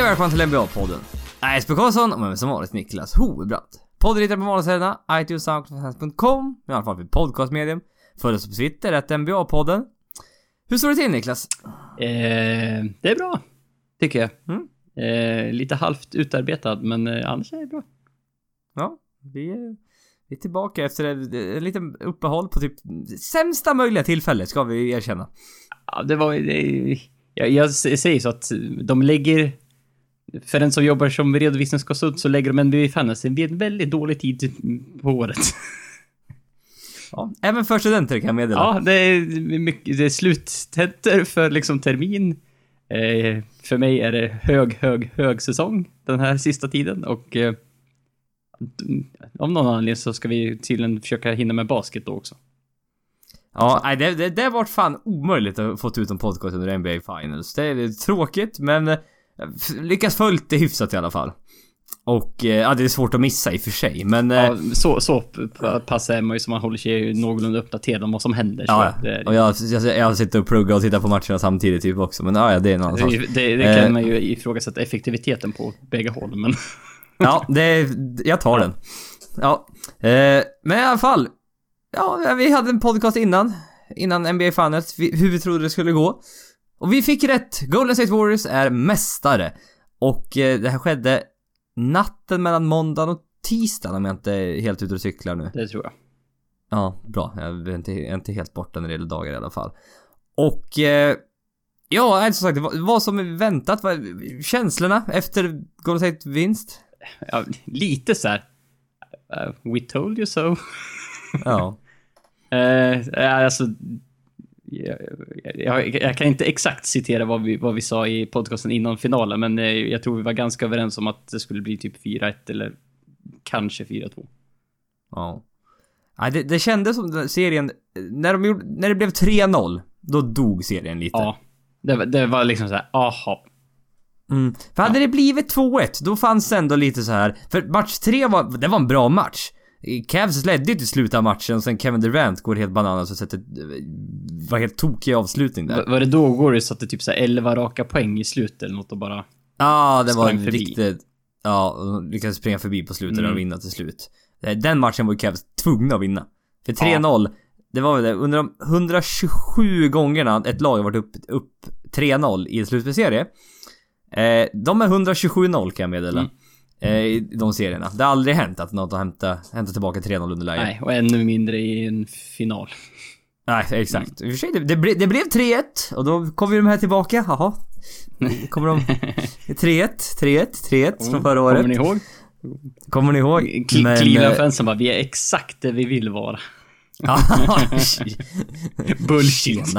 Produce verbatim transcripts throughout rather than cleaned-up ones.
Hej och välkomna till N B A-podden. Jag är Jesper Karlsson och med mig som vanligt Niklas Hovebrant. Podden hittar på månadssidorna iTunes, Soundcloud punkt com, i alla fall för podcastmedium. Följ oss på Twitter, rätt N B A-podden. Hur står det till, Niklas? Eh, det är bra, tycker jag. Mm. Eh, lite halvt utarbetad, men eh, annars är det bra. Ja, vi är, vi är tillbaka efter en, en liten uppehåll på typ sämsta möjliga tillfälle, ska vi erkänna. Ja, det var... Det, jag, jag säger så att de lägger... För den som jobbar som redovisningskonsult så lägger de N B A Finals vid en väldigt dålig tid på året. Ja, även för studenter kan jag meddela. Ja, det är, mycket, det är sluttenter för liksom termin. Eh, för mig är det hög, hög, hög säsong den här sista tiden. Och eh, om någon anledning så ska vi tydligen försöka hinna med basket då också. Ja, nej, det, det, det har varit fan omöjligt att få ut en podcast under N B A Finals. Det är tråkigt, men lyckas följt det hyfsat i alla fall. Och ja, det är svårt att missa i för sig, men ja, så så passar är man ju som man håller sig någorlunda uppdaterad om vad som händer. Ja, så det, och jag, jag jag sitter och pluggar och tittar på matcherna samtidigt typ också, men ja, det är en annan sak. Det, det kan eh, man ju ifrågasätta effektiviteten på bägge håll, men ja, det jag tar den. Ja, eh, men i alla fall, ja, vi hade en podcast innan innan N B A Finals, hur vi trodde det skulle gå. Och vi fick rätt. Golden State Warriors är mästare. Och eh, det här skedde natten mellan måndag och tisdag, om jag inte är helt ute och cyklar nu. Det tror jag. Ja, bra. Jag är inte, jag är inte helt borta när det gäller dagar i alla fall. Och eh, ja, som sagt, vad, vad som väntat, vad, känslorna efter Golden State vinst? Ja, lite så här. Uh, we told you so. Ja. uh, alltså... Jag, jag, jag kan inte exakt citera vad vi, vad vi sa i podcasten innan finalen, men jag tror vi var ganska överens om att det skulle bli typ fyra ett eller kanske fyra två. Ja. Det, det kändes som serien när, de gjorde, när det blev tre noll, då dog serien lite. Ja, det, det var liksom så här, aha. Mm. För hade ja. det blivit två ett, då fanns ändå lite så här. För match tre var, det var en bra match. Cavs ledde ju till slutet av matchen och sen Kevin Durant går helt bananas och sätter, var helt tokig avslutning där. Var det då går det så att det typ så här elva raka poäng i slutet eller något och bara... Ja, ah, det var en riktigt... Ja, lyckades springa förbi på slutet mm. och vinna till slut. Den matchen var ju Cavs tvungna att vinna. För tre noll, ah. det var väl det. Under de hundratjugosju gångerna ett lag har varit upp, upp tre noll i en slutspelsserie. Eh, de är hundratjugosju noll kan jag meddela. Mm. I de serierna. Det har aldrig hänt att något har hämtat, hämtat tillbaka tre noll underläge. Nej, och ännu mindre i en final. Nej, exakt. Mm. Det, det, ble, det blev tre ett och då kommer de här tillbaka. Jaha. Kommer de tre ett mm. från förra året. Kommer ni ihåg? Kommer ni ihåg? Cleveland-fansen bara, vi är exakt det vi vill vara. Bullshit. Bullshit.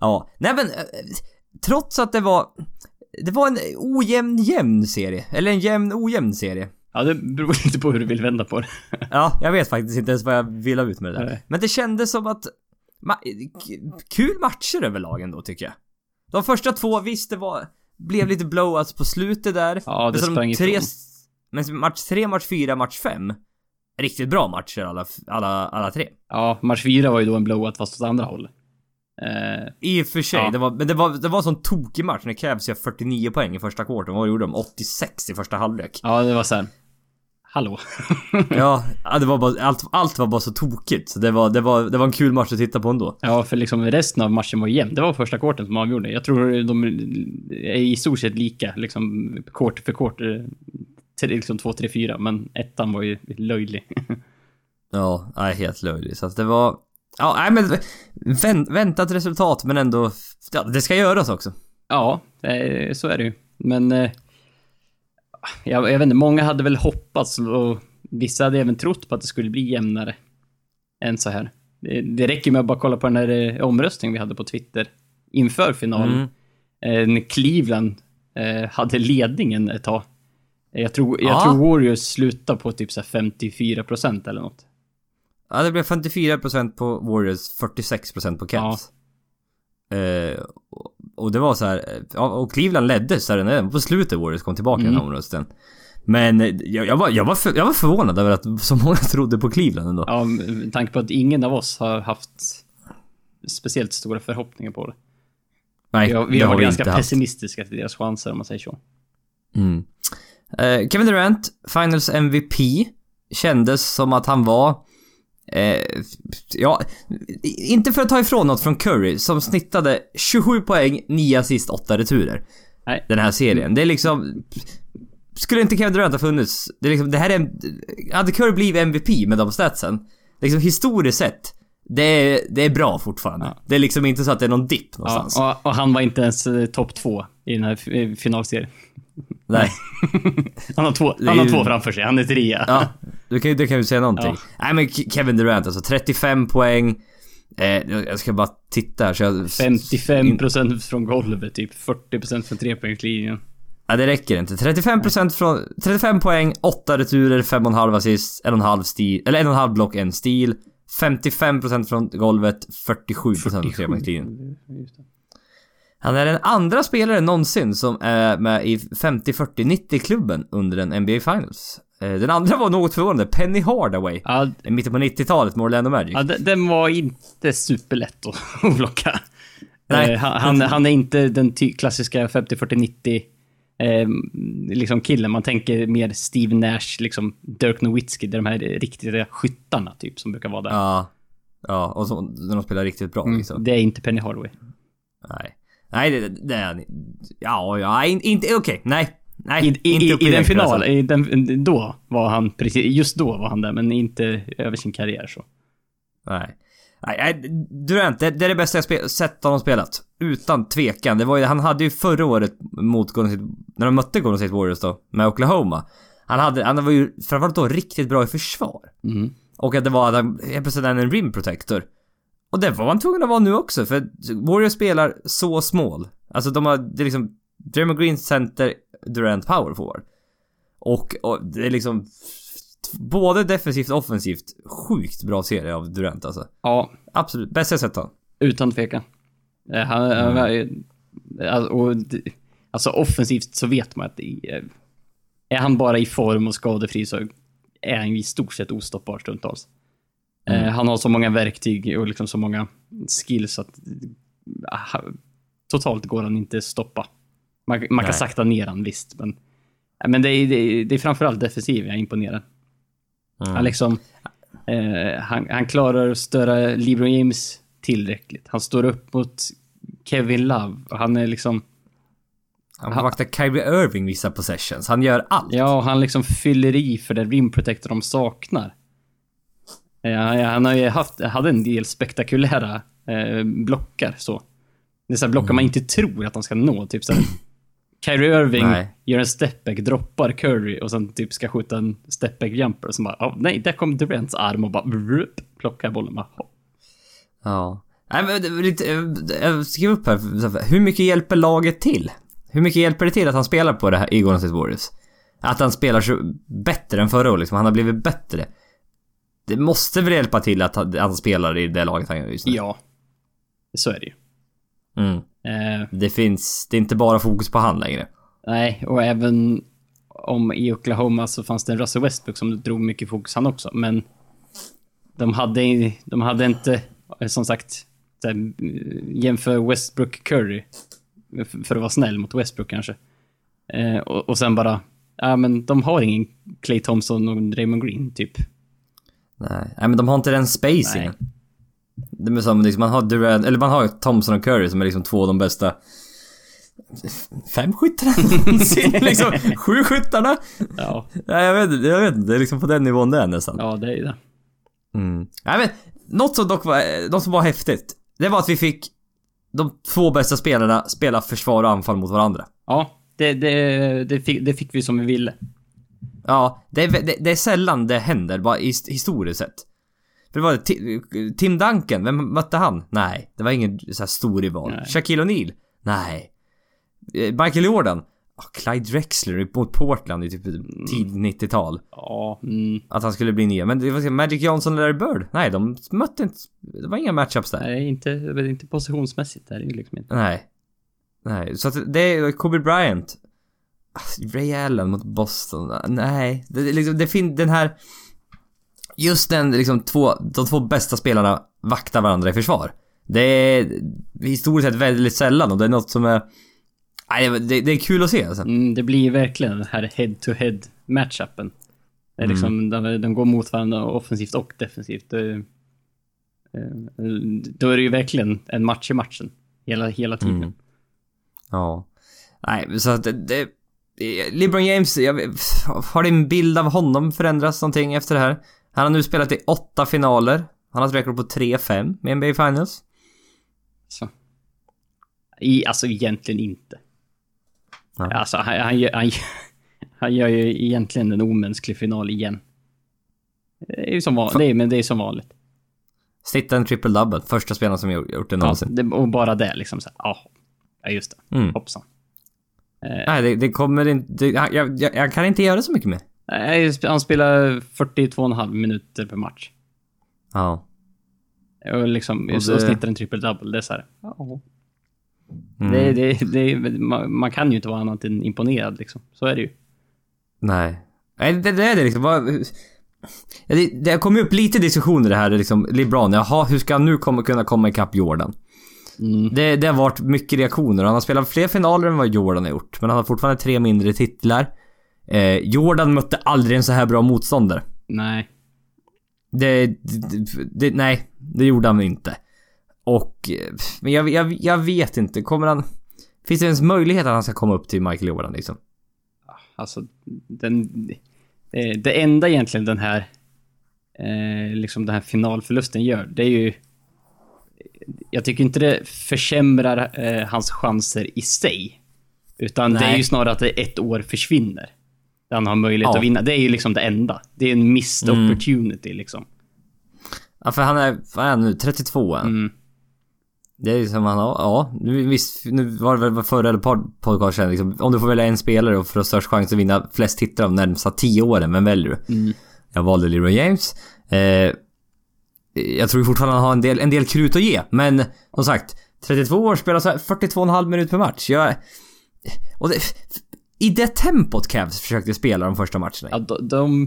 Ja. Nej, men trots att det var... Det var en ojämn jämn serie. Eller en jämn ojämn serie. Ja, det beror inte på hur du vill vända på det. Ja, jag vet faktiskt inte ens vad jag vill ha ut med det där. Nej. Men det kändes som att ma- kul matcher överlag ändå, tycker jag. De första två, visst, det var, blev lite blowouts på slutet där. Ja, det, det sprang tre, ifrån. Men match tre, match fyra, match fem, riktigt bra matcher alla, alla, alla tre. Ja, match fyra var ju då en blowout fast åt andra hållet. Uh, I och för sig, ja. det, var, men det, var, det var en sån tokig match när Cavs gör fyrtionio poäng i första kvarten. Vad gjorde de? åttiosex i första halvlek. Ja, det var såhär, hallå. Ja, det var bara, allt, allt var bara så tokigt. Så det var, det, var, det var en kul match att titta på ändå. Ja, för liksom resten av matchen var jämn. Det var första kvarten som avgjorde. Jag tror de är i stort sett lika liksom, kort för kort liksom två tre fyra, men ettan var ju löjlig. Ja, nej, helt löjlig. Så att det var... Ja, nej, men vänt, väntat resultat, men ändå, ja, det ska göras också. Ja, så är det ju. Men eh, jag, jag vet inte, många hade väl hoppats och vissa hade även trott på att det skulle bli jämnare än så här. Det, det räcker med att bara kolla på den här omröstningen vi hade på Twitter inför finalen. Mm. Eh, Cleveland eh, hade ledningen ett tag. Jag tror, jag ja. tror Warriors slutade på typ så här femtiofyra procent eller något. Ja, det blev femtiofyra procent på Warriors, fyrtiosex procent på Cavs. Ja. Eh, och, och det var så här, och Cleveland ledde så här, på slutet Warriors kom tillbaka mm. i den här omrösten. Men jag, jag, var, jag, var för, jag var förvånad över att så många trodde på Cleveland ändå. Ja, med tanke på att ingen av oss har haft speciellt stora förhoppningar på det. Nej, jag, vi har varit ganska pessimistiska till deras chanser om man säger så. Mm. Eh, Kevin Durant, Finals M V P, kändes som att han var eh, ja, inte för att ta ifrån något från Curry som snittade tjugosju poäng, nio assist, åtta returer. Nej. Den här serien, det är liksom, skulle inte Kevin Durant ha funnits, det är liksom, det här är, hade Curry blivit M V P med de statsen liksom historiskt sett, det är, det är bra fortfarande, ja. Det är liksom inte så att det är någon dipp någonstans, ja, och, och han var inte ens topp två i den här finalserien. Nej. Han har två, han har två framför sig, han är trea. Ja, du kan ju kan säga någonting, ja. Nej men Kevin Durant alltså, trettiofem poäng. Jag ska bara titta så jag... femtiofem procent från golvet, typ fyrtio procent från trepoängslinjen. Ja, det räcker inte. trettiofem procent från trettiofem poäng, åtta returer, fem komma fem assist, en komma fem stil eller en komma fem block, en stil, femtiofem procent från golvet, fyrtiosju procent från trepoängslinjen. Han är den andra spelaren någonsin som är med i femtio fyrtio nittio klubben under en N B A Finals. Den andra var något förvånande, Penny Hardaway, ja, mitten på nittiotalet med Orlando Magic, ja, den, den var inte superlätt att blocka. Nej. Eh, han, han är inte den ty- klassiska femtio fyrtio nittio eh, liksom killen. Man tänker mer Steve Nash, liksom Dirk Nowitzki, de här riktiga skyttarna typ, som brukar vara där. Ja, ja, och så, när de spelar riktigt bra liksom. Mm, det är inte Penny Hardaway. Nej, nej det, det är ja, ja, inte, okej, okay, nej. Nej, I, inte i, i den finalen då var han precis, just då var han där, men inte över sin karriär så. Nej. Nej, Durant, det, det är det bästa jag spe, sett honom spelat utan tvekan. Det var ju, han hade ju förra året mot Golden, när de mötte Golden State Warriors då med Oklahoma. Han hade han var ju framförallt då riktigt bra i försvar. Mm. Och att det var han är en rim protector. Och det var han tvungen att vara nu också, för Warriors spelar så small. Alltså de har det är liksom Draymond Green center, Durant power forward. Och, och det är liksom både defensivt och offensivt sjukt bra serie av Durant alltså. Ja, absolut bästa sättet utan tvekan. Han, mm. han och, alltså offensivt så vet man att det är, är han bara i form och skadefri så är han i stort sett ostoppbar stundtals. Mm. Han har så många verktyg och liksom så många skills att totalt går han inte stoppa. Man, man kan sakta ner han visst, men, men det, är, det, är, det är framförallt defensiv jag imponerar. Mm. Han, liksom, eh, han, han klarar att störa LeBron James tillräckligt. Han står upp mot Kevin Love. Han är liksom... Han, han vaktar Kyrie Irving vissa possessions. Han gör allt. Ja, och han liksom fyller i för den rim protector de saknar. Eh, han har ju haft, hade en del spektakulära eh, blockar så. Det är så här blockar man inte tror att han ska nå, typ så här. Kyrie Irving nej. Gör en stepback, droppar Curry och sen typ ska skjuta en stepback jumper och så bara, oh, nej, där kom Durants arm och bara rup, plockar bollen bara, oh. Ja. Nej, men lite, jag skriver upp här, hur mycket hjälper laget till? Hur mycket hjälper det till att han spelar på det här i Golden State Warriors? Att han spelar så bättre än förra året liksom, han har blivit bättre. Det måste väl hjälpa till att han, att han spelar i det laget han gör just nu. Ja, så är det ju. Mm. Uh, det finns, det är inte bara fokus på han längre. Nej, och även om i Oklahoma så fanns det en Russell Westbrook som drog mycket fokus han också, men de hade, de hade inte, som sagt, jämför Westbrook Curry för att vara snäll mot Westbrook kanske. Uh, och, och sen bara, ja men de har ingen Klay Thompson och Draymond Green typ. Nej, nej men de har inte den spacingen. Det är som, liksom, man har Durant, eller man har Thompson och Curry som är liksom två av de bästa fem skyttarna någonsin, liksom sju skyttarna. Ja. Ja, jag vet inte, jag vet inte, det är liksom på den nivån det är nästan. Ja, det är ju det. Mm. Ja, men något som dock var, något som var häftigt, det var att vi fick de två bästa spelarna spela försvar och anfall mot varandra. Ja, det det det fick, det fick vi som vi ville. Ja, det är, det, det är sällan det händer bara historiskt sett. För det var det, Tim Duncan, vem mötte han? Nej, det var ingen så här stor rival. Nej. Shaquille O'Neal? Nej. Michael Jordan? Oh, Clyde Drexler mot Portland i typ tid nittiotal. Ja. Mm. Att han skulle bli nya. Men det var Magic Johnson eller Larry Bird? Nej, de mötte inte. Det var inga matchups där. Nej, inte, inte positionsmässigt där. Det är liksom inte. Nej. Nej, så att det är Kobe Bryant. Ray Allen mot Boston. Nej, det, liksom, det finns den här... Just den, liksom, två, de två bästa spelarna vaktar varandra i försvar. Det är historiskt sett väldigt sällan, och det är något som är... Nej, det, det är kul att se alltså. Mm, det blir verkligen den här head-to-head matchupen. Det är liksom, mm. de, de går mot varandra offensivt och defensivt. Det, då är det ju verkligen en match i matchen hela, hela tiden. Mm. Ja. Nej, så att det, det, LeBron James, jag, har din bild av honom förändrats någonting efter det här? Han har nu spelat i åtta finaler. Han har ett rekord på tre fem med N B A Finals. Så. I, alltså egentligen inte. Ja. Alltså han, han, gör, han, han gör ju egentligen en omänsklig final igen. Det är ju som vanligt. Det är, men det är som vanligt. Sitta en triple-double. Första spelaren som gjort det någonsin. Ja, det, och bara det liksom. Så, ja, just det. Mm. Hoppsan. Nej, det, det kommer inte... Jag, jag, jag kan inte göra så mycket mer. Nej, han spelar fyrtiotvå och en halv minuter per match. Ja. Och liksom, och det... snittar en triple-double. Det är så här... Ja. Mm. Det, det, det, man, man kan ju inte vara annat än imponerad liksom. Så är det ju. Nej. Nej, det, det är det liksom. Bara... Det, det kommer upp lite diskussioner det här liksom, LeBron, jaha, hur ska han nu komma, kunna komma ikapp Jordan? Mm. det, det har varit mycket reaktioner. Han har spelat fler finaler än vad Jordan har gjort, men han har fortfarande tre mindre titlar. eh, Jordan mötte aldrig en så här bra motståndare. Nej det, det, det, nej, det gjorde han inte. Och men jag, jag, jag vet inte, kommer han, finns det ens möjlighet att han ska komma upp till Michael Jordan liksom? Alltså den... Det enda egentligen den här eh, liksom den här finalförlusten gör, det är ju, jag tycker inte det försämrar eh, hans chanser i sig, utan nej, det är ju snarare att det ett år försvinner där han har möjlighet, ja, att vinna. Det är ju liksom det enda. Det är en missed mm. opportunity liksom. Ja, för han är, vad är han nu, trettiotvå än. Mm. Det är ju som han har, ja, nu, visst, nu var det väl förra eller pod- podcasten liksom, om du får välja en spelare och för att störst chans att vinna flest titlar av närmsta tio åren, vem väljer du? Mm. Jag valde LeBron James. Eh, jag tror fortfarande han har en del, en del krut att ge, men som sagt, trettiotvå år, spelar så här fyrtiotvå och en halv minut per match. Jag, och det, i det tempot Cavs försökte spela de första matcherna. Ja, de, de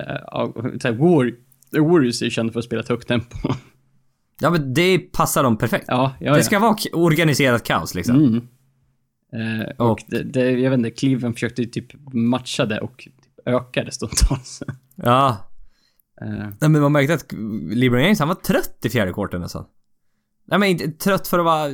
uh, War, The Warriors är kända för att spela ett högt tempo. Ja, men det passar dem perfekt. Ja, ja, ja. Det ska vara organiserat kaos liksom. Mm. Eh, och, och det, det, jag vet inte, Cleveland försökte typ matcha det och typ ökade stundtals. Ja. Eh. Nej, men man märkte att LeBron James, han var trött i fjärde kvarten nästan. Nej, men inte trött för att vara,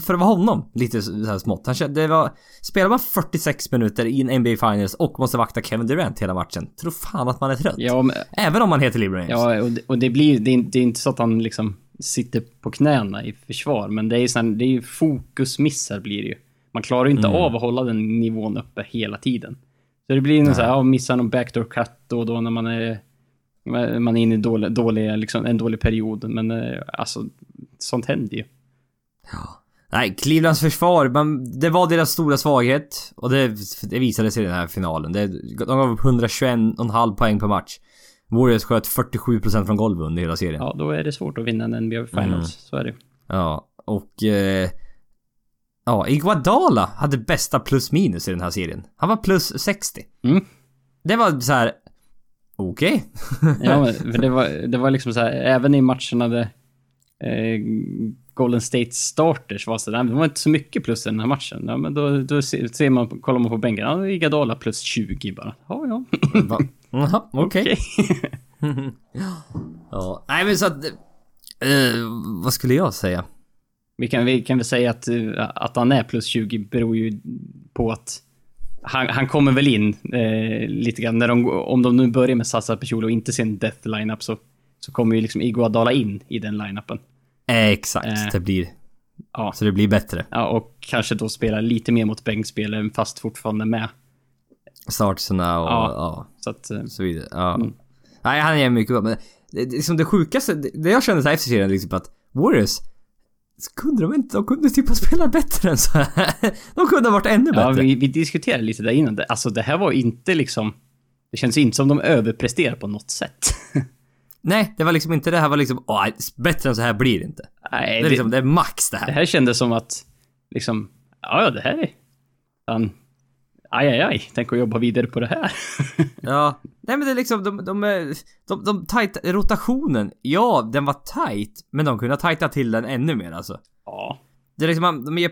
för att vara honom lite så här smått. Han kände, det var, spelade man fyrtiosex minuter i en N B A Finals och måste vakta Kevin Durant hela matchen. Tror fan att man är trött. Ja, men, även om man heter LeBron James. Ja, och det, och det blir det är, inte, det är inte så att han liksom sitter på knäna i försvar, men det är ju sån, det är ju fokusmissar blir det ju. Man klarar ju inte mm. av att hålla den nivån uppe hela tiden. Så det blir ju någon så här, ja, missar någon backdoor cut då och då när man är man är inne i dålig, dålig liksom, en dålig period, men alltså sånt händer ju. Ja. Nej, Clevelands försvar, men det var deras stora svaghet och det, det visade sig i den här finalen. Det, de gav etthundratjugoett komma fem poäng per match. Warriors sköt fyrtiosju procent från golvet under hela serien. Ja, då är det svårt att vinna en N B A Finals, mm. så är det. Ja, och eh, ja, Iguodala hade bästa plus minus i den här serien. Han var plus sextio. Mm. Det var så här okej. Okay. Ja, men det var det var liksom så här, även i matcherna där eh, Golden State starters var så där, det var inte så mycket plus i den här matchen. Ja, men då då ser man, kollar man på bänken, ja, Iguodala plus tjugo bara. Ja, ja. Jaha, okej. Okay. Ja, nej, men så att, uh, vad skulle jag säga? Vi kan, vi kan väl säga att, att han är plus tjugo beror ju på att han, han kommer väl in eh, lite grann. När de, om de nu börjar med Sasa Peciolo och inte sin death lineup, så, så kommer ju liksom Iguodala in i den lineupen. Eh, exakt, eh, det blir ja. Så det blir bättre. Ja, och kanske då spela lite mer mot bänkspelaren fast fortfarande med startsarna och ja, ja, så att så vidare. Ja. Mm. Nej, han är mycket bra, men det, det, liksom det sjukaste det, det jag kände så här efter serien liksom, att Warriors kunde de inte, de kunde typ ha spelat bättre än så här. De kunde ha varit ännu bättre. Ja, vi, vi diskuterade lite där innan. Alltså det här var inte liksom, det känns inte som de överpresterar på något sätt. Nej, det var liksom inte det här var liksom åh, bättre än så här blir det inte. Nej, det är liksom det är max det här. Det här kändes som att liksom ja, ja det här är han aj, aj, aj, tänk att jobba vidare på det här. Ja, nej men det är liksom de, de, de, de, de tajt, rotationen, ja den var tajt, men de kunde tajta till den ännu mer alltså. Ja. Det är liksom, de ger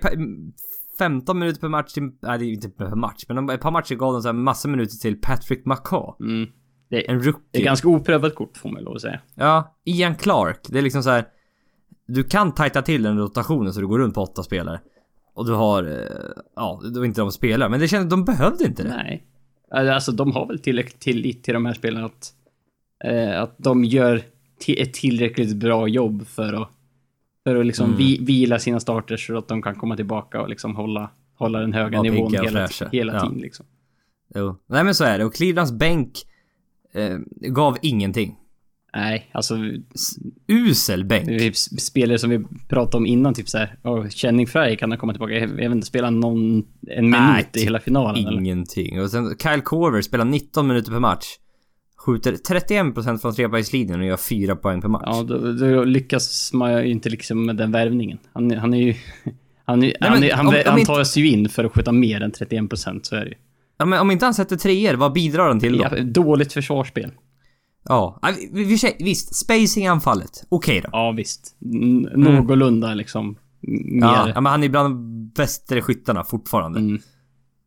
femton minuter per match till, nej det är inte per match, men de, ett par matcher gav de så här massa minuter till Patrick McCaw. Mm. Det är en rookie. Det är ganska oprövat kort får man lov att säga. Ja, Ian Clark, det är liksom så här, du kan tajta till den rotationen så du går runt på åtta spelare. Och du har, ja, du inte de spelar. Men det känns att de behövde inte det. Nej, alltså de har väl tillräckligt tillit till de här spelarna att, eh, att de gör t- ett tillräckligt bra jobb för att, för att liksom mm. vi, vila sina starters så att de kan komma tillbaka och liksom hålla, hålla den höga ja, nivån hela, hela ja. tiden liksom. Jo. Nej men så är det. Och Clevelands bänk eh, gav ingenting. Nej, alltså usel bänk. Spelare som vi pratade om innan typ så här, oh, Channing Frye kan han komma tillbaka. Även spela någon en minut nej, i hela finalen ingenting. Eller? Och sen Kyle Korver spelar nitton minuter per match. Skjuter trettioen procent från trepoängslinjen och gör fyra poäng per match. Ja, då, då lyckas man ju inte liksom med den värvningen. Han han är ju han är, nej, han, men, han, om, han, om han tar sig inte... ju in för att skjuta mer än trettioen procent så är det ju. Ja, men om inte han sätter treor, vad bidrar han till då? Ja, dåligt försvarsspel. Ja, visst, spacing-anfallet. Okej okay då. Ja, visst. N- någorlunda liksom mer. Ja, men han är bland de bästa skyttarna fortfarande. Mm.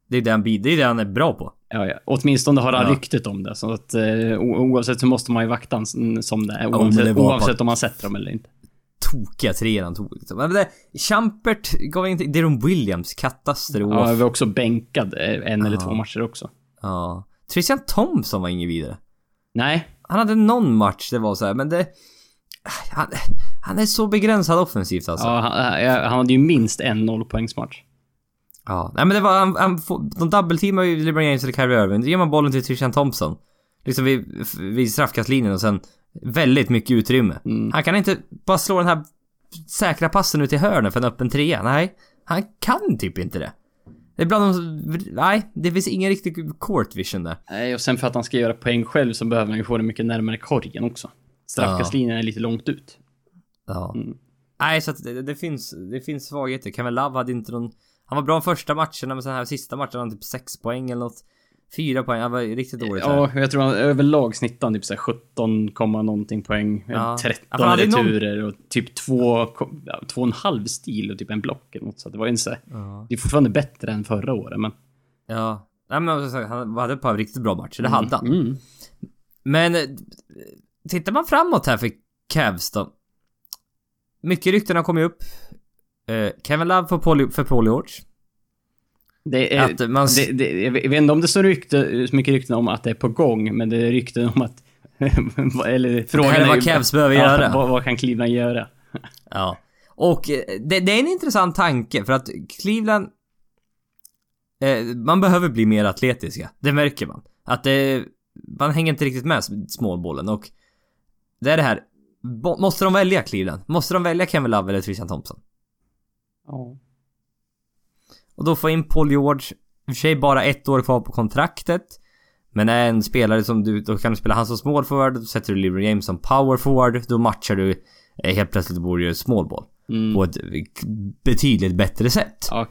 Det är det han, det är det han är bra på. Ja, ja. Åtminstone har han ja. ryktet om det. Så att, o- oavsett så måste man ju vakta han som det är. Oavsett, ja, det oavsett om man sätter dem eller inte. Tokiga treor han tog. Liksom. Men det, Shumpert gav inte... Det är de Williams katastrof. Ja, vi var också bänkad en ja. eller två matcher också. Ja. Tristan Thompson var ingen vidare. Nej. Han hade någon match, det var så här, men det... Han, han är så begränsad offensivt alltså. Ja, han, han hade ju minst en nollpoängsmatch. Ja, nej men det var... Han, han, de double-teamade ju LeBron James eller Kyrie Irving. Då ger man bollen till Tristan Thompson. Liksom vid, vid straffkastlinjen och sen väldigt mycket utrymme. Mm. Han kan inte bara slå den här säkra passen ut i hörnen för en öppen trea. Nej, han kan typ inte det. Det är bland de, nej, det finns ingen riktig court vision där. Nej, och sen för att han ska göra poäng själv så behöver han ju få det mycket närmare korgen också. Straffkastlinjen ja. är lite långt ut. Ja. Mm. Nej, så att det, det finns det finns svagheter. Kevin Love hade inte någon, han var bra första matchen, men sen här sista matchen han typ sex poäng eller något, fyra poäng. Han var riktigt dåligt. Ja, jag tror han överlag snittan typ så här sjutton, någonting poäng, ja. tretton returer någon... och typ två två och en halv stil och typ en block eller något, så det var ju inte så här, ja. det är fortfarande bättre än förra året, men ja, nej men han hade ett par riktigt bra matcher, det mm. hade han. Mm. Men tittar man framåt här för Cavs då. Mycket rykten har kommit upp. Eh, Kevin Love för Paul, för Paul George. Det är, att man... det, det, jag vet inte om det så, rykte, så mycket rykten om att det är på gång, men det är rykten om att eller frågan är vad Cavs behöver ja, göra. Vad, vad kan Cleveland göra? Ja. Och det, det är en intressant tanke, för att Cleveland eh, man behöver bli mer atletiska. Det märker man. Att det, man hänger inte riktigt med småbollen, och det är det här. Måste de välja Cleveland? Måste de välja Kevin Love eller Tristan Thompson? Ja. Och då får in Paul George, i och för sig bara ett år kvar på kontraktet, men är en spelare som du, då kan du spela han som small forward, då sätter du LeBron James som power forward, då matchar du eh, helt plötsligt borde small ball mm. på ett betydligt bättre sätt. Ja,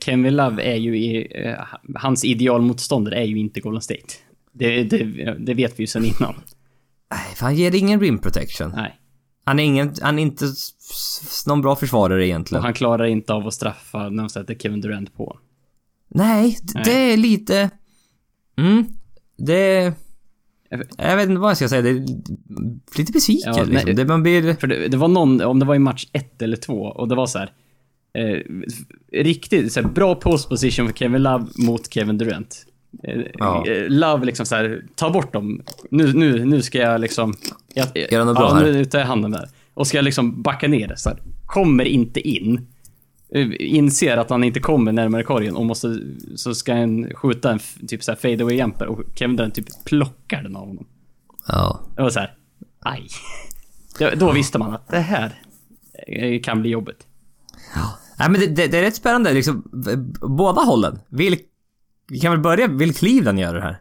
Kevin Love är ju i, eh, hans idealmotståndare är ju inte Golden State. Det, det, det vet vi ju sedan innan. Nej, för han ger ingen rim protection. Nej. Han är, ingen, han är inte någon bra försvarare egentligen. Och han klarar inte av att straffa när han sätter Kevin Durant på. Nej, d- Nej. det är lite... Mm, det... Jag vet inte vad jag ska säga. Det är lite besviken. Ja, liksom. det, man blir... för det, det var någon, om det var i match ett eller två, och det var så här... Eh, riktigt så här, bra post position för Kevin Love mot Kevin Durant. Eh, ja. eh, Love liksom så här, ta bort dem. Nu, nu, nu ska jag liksom... Jag, jag, bra ja, nu tar jag handen där. Och ska jag liksom backa ner det så här. Kommer inte in. Inser att han inte kommer närmare korgen och måste, så ska han skjuta en typ så här fadeaway jumper, och Kevin Durant typ plockar den av honom. Ja. Det var så här. Aj. Då visste man att det här kan bli jobbigt. Ja. Nej, men det, det, det är rätt spännande liksom, båda hållen. Vill, vi kan väl börja, vill Cleveland göra det här?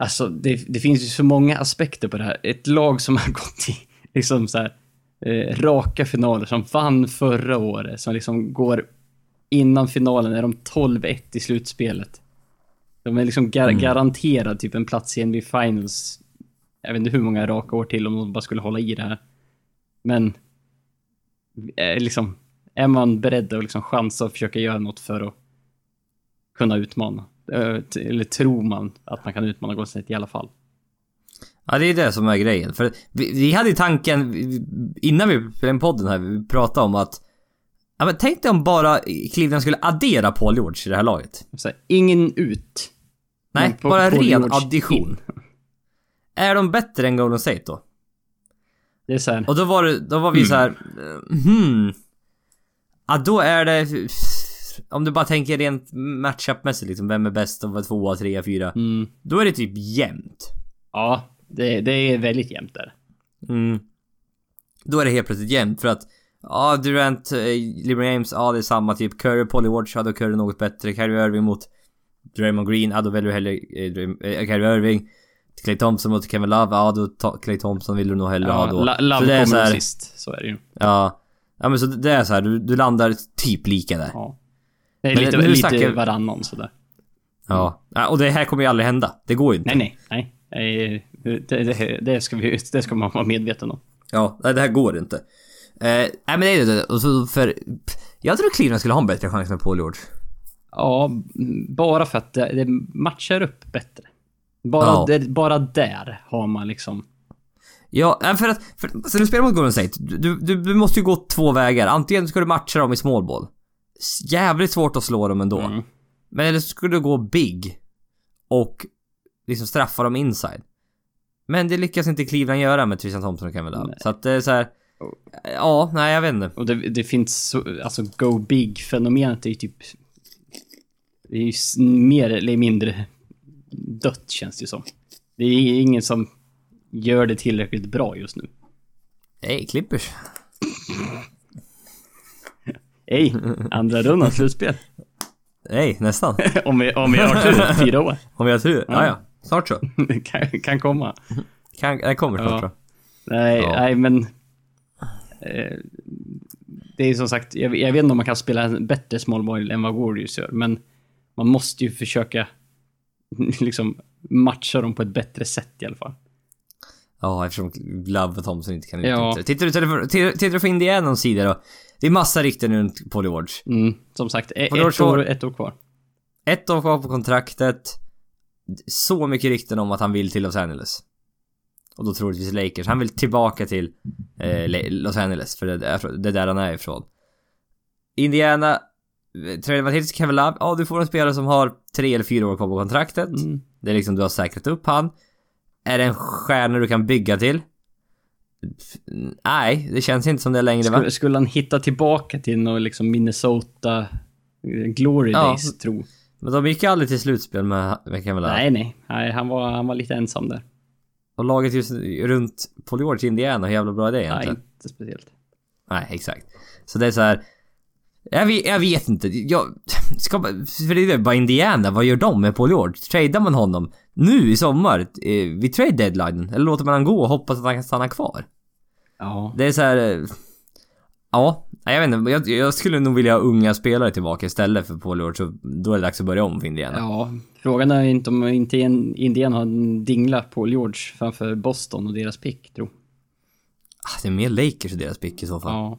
Alltså det, det finns ju så många aspekter på det här. Ett lag som har gått i liksom så här, eh, raka finaler, som vann förra året, som liksom går innan finalen är de tolv ett i slutspelet. De är liksom gar- mm. garanterad typ en plats i N B A Finals. Jag vet inte hur många raka år till om de bara skulle hålla i det här. Men liksom, är man beredd att liksom chansa och försöka göra något för att kunna utmana? Eller tror man att man kan utmana Golden State i alla fall? Ja, det är det som är grejen. För vi, vi hade tanken innan vi spelade podden här, vi pratade om att ja, men tänk dig om bara Cleveland skulle addera Paul George i det här laget. Så här, ingen ut. Nej, på, bara Paul ren George addition. In. Är de bättre än Golden State då? Det är så här. Och då var, det, då var vi mm. så här... Hmm. Ja, då är det... Om du bara tänker rent matchup-mässigt, liksom, vem är bäst av tvåa, trea, fyra. Mm. Då är det typ jämnt. Ja, det, det är väldigt jämnt där. Mm. Då är det helt plötsligt jämnt för att... Ja, Durant, eh, LeBron James, ja det är samma typ. Curry, Paul George, ja då Curry något bättre. Kyrie Irving mot Draymond Green, ja då väljer du hellre eh, Dream, eh, Kyrie Irving. Klay Thompson mot Kevin Love, ja då ta- Klay Thompson vill du nog hellre ja, ha då. La- Love så det är kommer så här, sist, så är det ju. Ja, ja men så det är så här, du, du landar typ lika där. Ja. Det är men, lite, nu lite snackar... varannan sådär. Ja. Ja, och det här kommer ju aldrig hända, det går ju inte. Nej, nej, nej. Det, det, det, ska, vi, det ska man vara medveten om. Ja, det här går inte. Nej eh, men det är det, och så för jag tror Cleveland skulle ha en bättre chans med Paul George. Ja, bara för att det, det matchar upp bättre. Bara, ja. det, bara där har man liksom. Ja, för att för, så du spelar mot Golden State, du, du, du måste ju gå två vägar. Antingen ska du matcha dem i small ball. Jävligt svårt att slå dem ändå. Mm. Men eller så skulle du gå big och liksom straffa dem inside. Men det lyckas inte Cleveland göra med Tristan Thompson och Kevin Love. Så att det är så här. Ja, nej jag vet inte. Och det, det finns så, alltså go big fenomenet är ju typ det är ju mer eller mindre dött känns det ju som. Det är ingen som gör det tillräckligt bra just nu. Hej Clippers. Hej, andra rundan slutspel. Hej, nästan. om, vi, om vi har tur, fyra år. Om vi har tur, ja ja, snart så. kan, kan komma. Kan, det kommer snart ja. så. Nej, ja. nej men det är som sagt, jag, jag vet inte om man kan spela en bättre small ball än vad Warriors gör, men man måste ju försöka liksom matcha dem på ett bättre sätt i alla fall. Ja, eftersom Love och Thompson inte kan ja. ut. Tittar du, tittar, tittar, tittar du för Indiana sida då? Det är massa rykten runt Paul George. Mm, som sagt, ett, ett, år, ett år kvar. Ett år kvar på kontraktet. Så mycket rykten om att han vill till Los Angeles. Och då troligtvis Lakers. Han vill tillbaka till eh, Los Angeles. För det är det där han är ifrån. Indiana. Trevligt Kevin Love. Ja, du får en spelare som har tre eller fyra år kvar på kontraktet. Mm. Det är liksom du har säkrat upp han. Är det en stjärna du kan bygga till? Nej, det känns inte som det längre va? Skulle, skulle han hitta tillbaka till någon liksom Minnesota Glory Days ja, tro. Men de gick aldrig till slutspel med, med Kevin Love. Nej, nej. nej han, var, han var lite ensam där. Och laget just runt Paul George i Indiana, hur jävla bra är det egentligen? Nej, inte speciellt. Nej, exakt. Så det är så här. Jag vet, jag vet inte. Jag, ska, för det är bara Indiana, vad gör de med Paul George? Tradar man honom nu i sommar vid trade deadline? Eller låter man han gå och hoppas att han kan stanna kvar? Ja. Det är så här. Ja, jag vet inte. Jag, jag skulle nog vilja ha unga spelare tillbaka istället för Paul George. Så då är det dags att börja om för Indiana. Ja, frågan är inte om inte Indiana har en dingla Paul George framför Boston och deras pick, tror. Ah, det är mer Lakers och deras pick i så fall. Ja.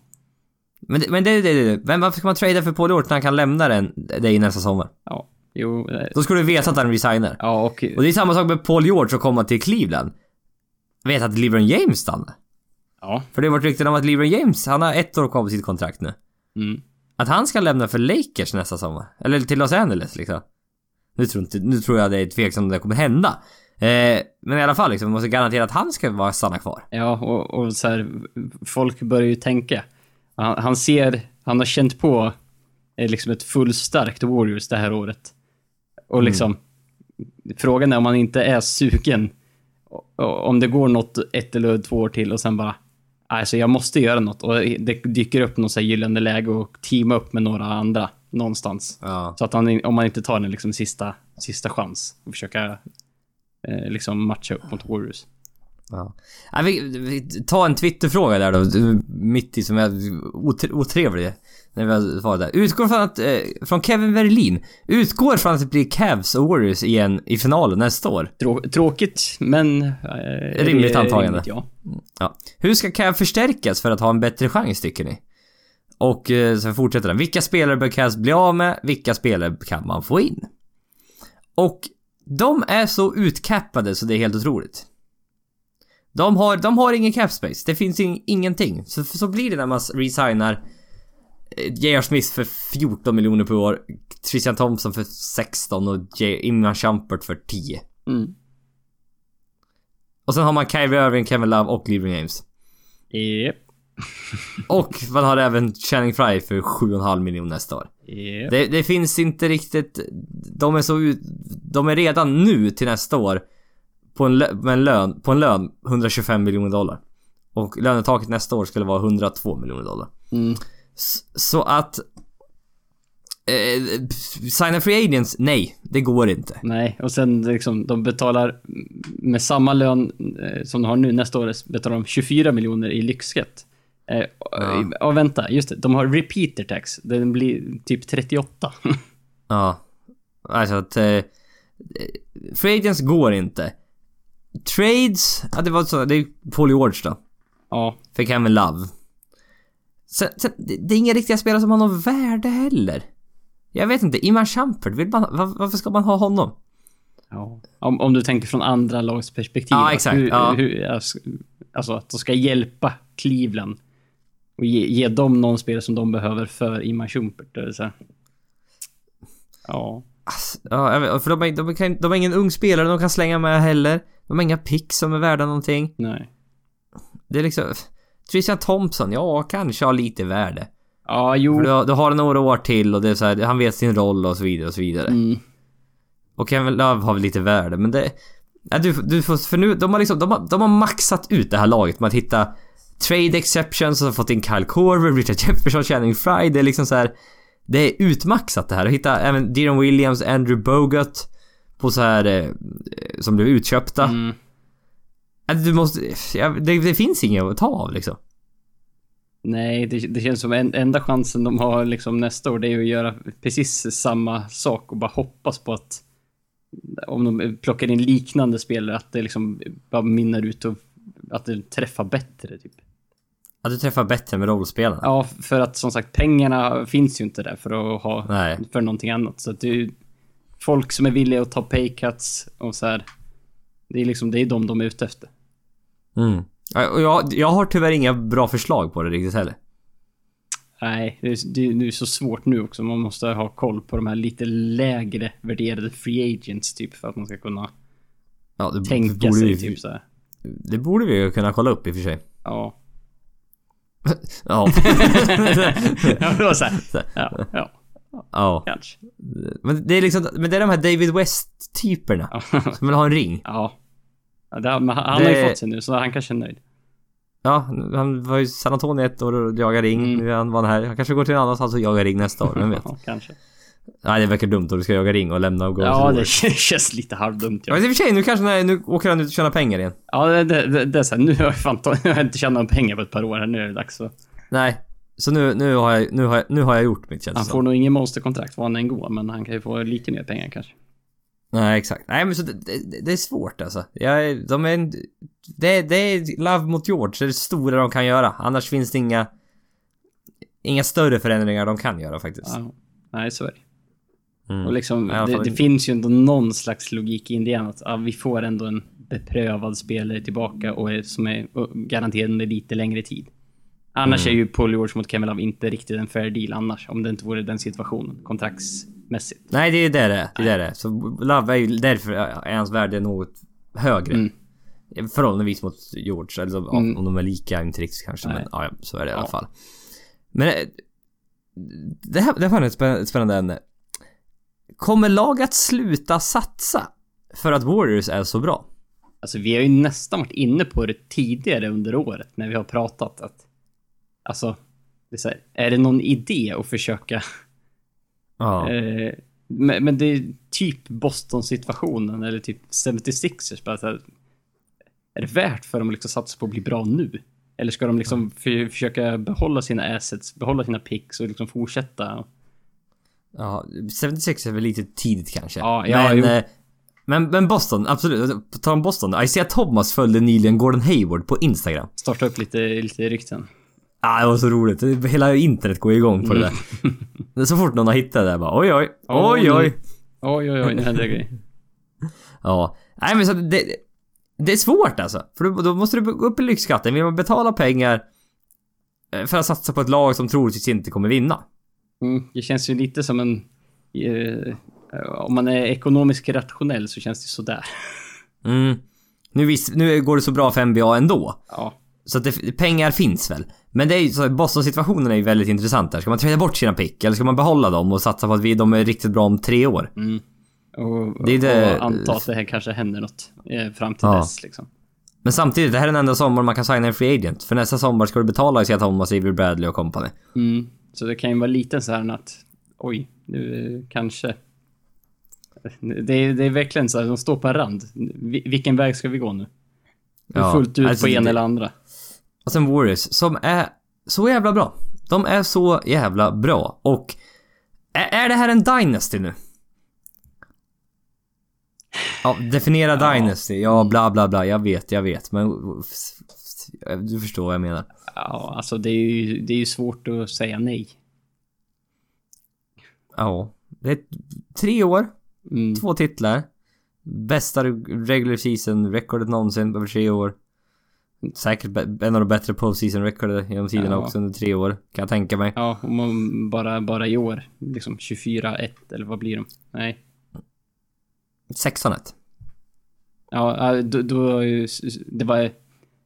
Men, men det är det, det, det. Varför ska man trada för Paul George när han kan lämna den dig nästa sommar? Ja, jo. Det... Då skulle du veta att han resignar. Ja, och... och det är samma sak med Paul George att komma till Cleveland. Vet att LeBron James stannar. Ja. För det har varit rykten om att LeBron James, han har ett år kvar på sitt kontrakt nu. Mm. Att han ska lämna för Lakers nästa sommar. Eller till Los Angeles liksom. Nu tror, inte, nu tror jag det är tveksamt om det kommer hända. Eh, men i alla fall liksom, man måste garantera att han ska vara stanna kvar. Ja, och, och så här, folk börjar ju tänka. Han, han ser, han har känt på eh, liksom ett fullstarkt Warriors det här året. Och liksom, mm. frågan är om man inte är sugen. Om det går något ett eller två år till och sen bara, alltså jag måste göra något. Och det dyker upp någon så här gyllene läge och teama upp med några andra någonstans. Ja. Så att han, om man inte tar den liksom sista, sista chans och försöka eh, liksom matcha upp mot Warriors. Ja. Ja, vi, vi, ta en Twitterfråga där då mitt i som är otre, otrevlig. när vi var där. Utgår från att, eh, från Kevin Verlin, utgår från att det blir Cavs och Warriors igen i finalen nästa år. Trå- tråkigt, men... Eh, rimligt antagande. Rimligt, ja. Ja. Hur ska Cavs förstärkas för att ha en bättre chans, tycker ni? Och eh, så fortsätter den. Vilka spelare bör Cavs bli av med? Vilka spelare kan man få in? Och de är så utkappade så det är helt otroligt. De har, de har ingen cap space. Det finns in, ingenting. Så, så blir det när man resignar J R. Smith för fjorton miljoner per år, Tristan Thompson för sexton och J- Iman Shumpert för tio. Mm. Och sen har man Kyrie Irving, Kevin Love och Cleveland James. Yep. Och man har även Channing Frye för sju komma fem miljoner nästa år. Yep. Det, det finns inte riktigt. De är så ut, de är redan nu till nästa år på en, lö, en lön, på en lön hundratjugofem miljoner dollar. Och lönetaket nästa år skulle vara hundratvå miljoner dollar. Mm. Så att eh, signa free agents, nej, det går inte. Nej, och sen liksom, de betalar med samma lön eh, som de har nu nästa år, betalar de tjugofyra miljoner i lyxskatt. Eh, ja. och, och vänta, just det, de har repeater tax. Den blir typ trettioåtta. Ja, alltså att eh, free agents går inte. Trades, ja, det var så, det är Paul George då. Ja. För Kevin Love. Sen, sen, det är inga riktiga spelare som har någon värde heller. Jag vet inte, Iman Shumpert, vill man, var, varför ska man ha honom? Ja. Om, om du tänker från andra lags perspektiv. Ja, exakt. Hur, ja. Hur, alltså att de ska hjälpa Cleveland och ge, ge dem någon spelare som de behöver för Iman Shumpert. Så. Ja. Alltså, ja, för de, de, de, kan, de är ingen ung spelare de kan slänga med heller. De har inga picks som är värda någonting. Nej. Det är liksom... Tristan Thompson, ja, kanske har lite värde. Ja, jo. Då, då har han några år till och det är så här, han vet sin roll och så vidare och så vidare. Mm. Och Kevin Love har väl lite värde, men det... Ja, du, du får, för nu, de har liksom, de har, de har maxat ut det här laget med att hitta trade exceptions och har fått in Kyle Korver, Richard Jefferson, Channing Frye. Det är liksom så här, det är utmaxat det här. Och hitta även Deron Williams, Andrew Bogut på så här, eh, som blev utköpta. Mm. Du måste, det, det finns inget att ta av liksom. Nej, det, det känns som en, enda chansen de har liksom nästa år, det är att göra precis samma sak och bara hoppas på att om de plockar in liknande spelare att det liksom bara minnar ut och att det träffar bättre typ. Att du träffar bättre med rollspelarna. Ja, för att som sagt pengarna finns ju inte där för att ha. Nej. För någonting annat, så att du, folk som är villiga att ta paycuts och så här, det är liksom, det är de de är ute efter. Mm. Och jag, jag har tyvärr inga bra förslag på det riktigt heller. Nej, det är, det är så svårt nu också. Man måste ha koll på de här lite lägre värderade free agents typ för att man ska kunna, ja, det, tänka det sig vi, typ så här. Det borde vi ju kunna kolla upp i och för sig. Ja. Ja. Ja, det var så här. Ja, ja. Ja. Kanske. Men det är liksom, men det är de här David West typerna som vill ha en ring. Ja. Ja, det, han har det... ju fått sig nu, så han kanske är nöjd. Ja, han var ju San Antonio ett år och jagade ring. Mm. Nu han var här. Han kanske går till en annan stans och jagar ring nästa år, vem vet. Ja, kanske. Nej, det verkar dumt om du ska jaga ring och lämna och gå. Ja, det känns lite halvdumt. Ja. Men i och för sig, nu kanske nej, nu åker han ut och tjänar pengar igen. Ja, det, det, det är så här, nu har jag fan jag har inte tjänat pengar på ett par år här, nu är det dags så. Nej. Så nu, nu, har jag, nu, har jag, nu har jag gjort mitt, känns. Han får nog ingen monsterkontrakt vad han än går, men han kan ju få lite mer pengar kanske. Nej, exakt. Nej, men så det, det, det är svårt alltså. Jag, de är, det, det är Love mot George, det är det stora de kan göra. Annars finns det inga, inga större förändringar de kan göra faktiskt. Ja, nej, så är det. Mm. Och liksom, ja, det, det finns ju ändå någon slags logik i Indiana att, ja, vi får ändå en beprövad spelare tillbaka och är, som är garanterande lite längre tid. Annars mm. är ju Paul George mot Kevin Love inte riktigt en fair deal annars, om det inte vore den situationen kontraktsmässigt. Nej, det är det det, det, är det. Så Love är ju därför är hans värde något högre. Mm. Förhållandevis mot George, alltså, mm. om de är lika, inte riktigt kanske. Nej. Men ja, så är det i alla fall. Ja. Men det här, det här är ett spännande ämne. Kommer lag att sluta satsa för att Warriors är så bra? Alltså vi har ju nästan varit inne på det tidigare under året när vi har pratat att, alltså, det är, så här, är det någon idé att försöka? Ja. Eh, men, men det är typ Boston-situationen eller typ seventy-sixers. Bara så här, är det värt för dem att liksom satsa på att bli bra nu? Eller ska de liksom f- försöka behålla sina assets, behålla sina picks och liksom fortsätta? Ja, sjuttiosex är väl lite tidigt kanske. Ja, ja, men, men, men Boston, absolut. På tal om Boston, Isaiah Thomas följde nyligen Gordon Hayward på Instagram. Starta upp lite, lite rykten. Ah, det var så roligt. Hela internet går igång på det där. Så fort någon har hittat det där bara, oj, oj, oj, oj. Oj, oj, oj, det händer grejer. Ja, nej men så det... Det är svårt alltså, för då, då måste du gå upp i lyxskatten. Vill man betala pengar för att satsa på ett lag som troligtvis inte kommer vinna? Mm, det känns ju lite som en... Eh, om man är ekonomiskt rationell så känns det sådär. Mm. Nu, vis, nu går det så bra för N B A ändå. Ja. Så att det, pengar finns väl. Men det är ju så, Boston-situationen är ju väldigt intressant där. Ska man träda bort sina pick eller ska man behålla dem och satsa på att vi, de är riktigt bra om tre år? Mm. Och, det det... och anta att det här kanske händer något fram till ja. dess liksom. Men samtidigt, det här är den enda sommaren man kan signa en free agent. För nästa sommar ska du betala sig att Thomas, Avery Bradley och company. Mm. Så det kan ju vara lite så här att oj, nu kanske det är, det är verkligen så här, de står på en rand. Vilken väg ska vi gå nu? Ja. Fullt ut alltså, på en det... eller andra. Och sen Warriors, som är så jävla bra. De är så jävla bra. Och är, är det här en dynasty nu? Ja, definiera ja. Dynasty. Ja, bla bla bla. Jag vet, jag vet. Men du förstår vad jag menar. Ja, alltså det är ju, det är ju svårt att säga nej. Ja, det är tre år. Mm. Två titlar. Bästa regular season rekordet någonsin över tre år. Säkert en av de bättre postseason rekordet genom tiderna ja. också under tre år. Kan jag tänka mig. Ja, om man bara, bara i år. Liksom tjugofyra ett eller vad blir de? Nej. sexton ett. Ja, då, då, det, var,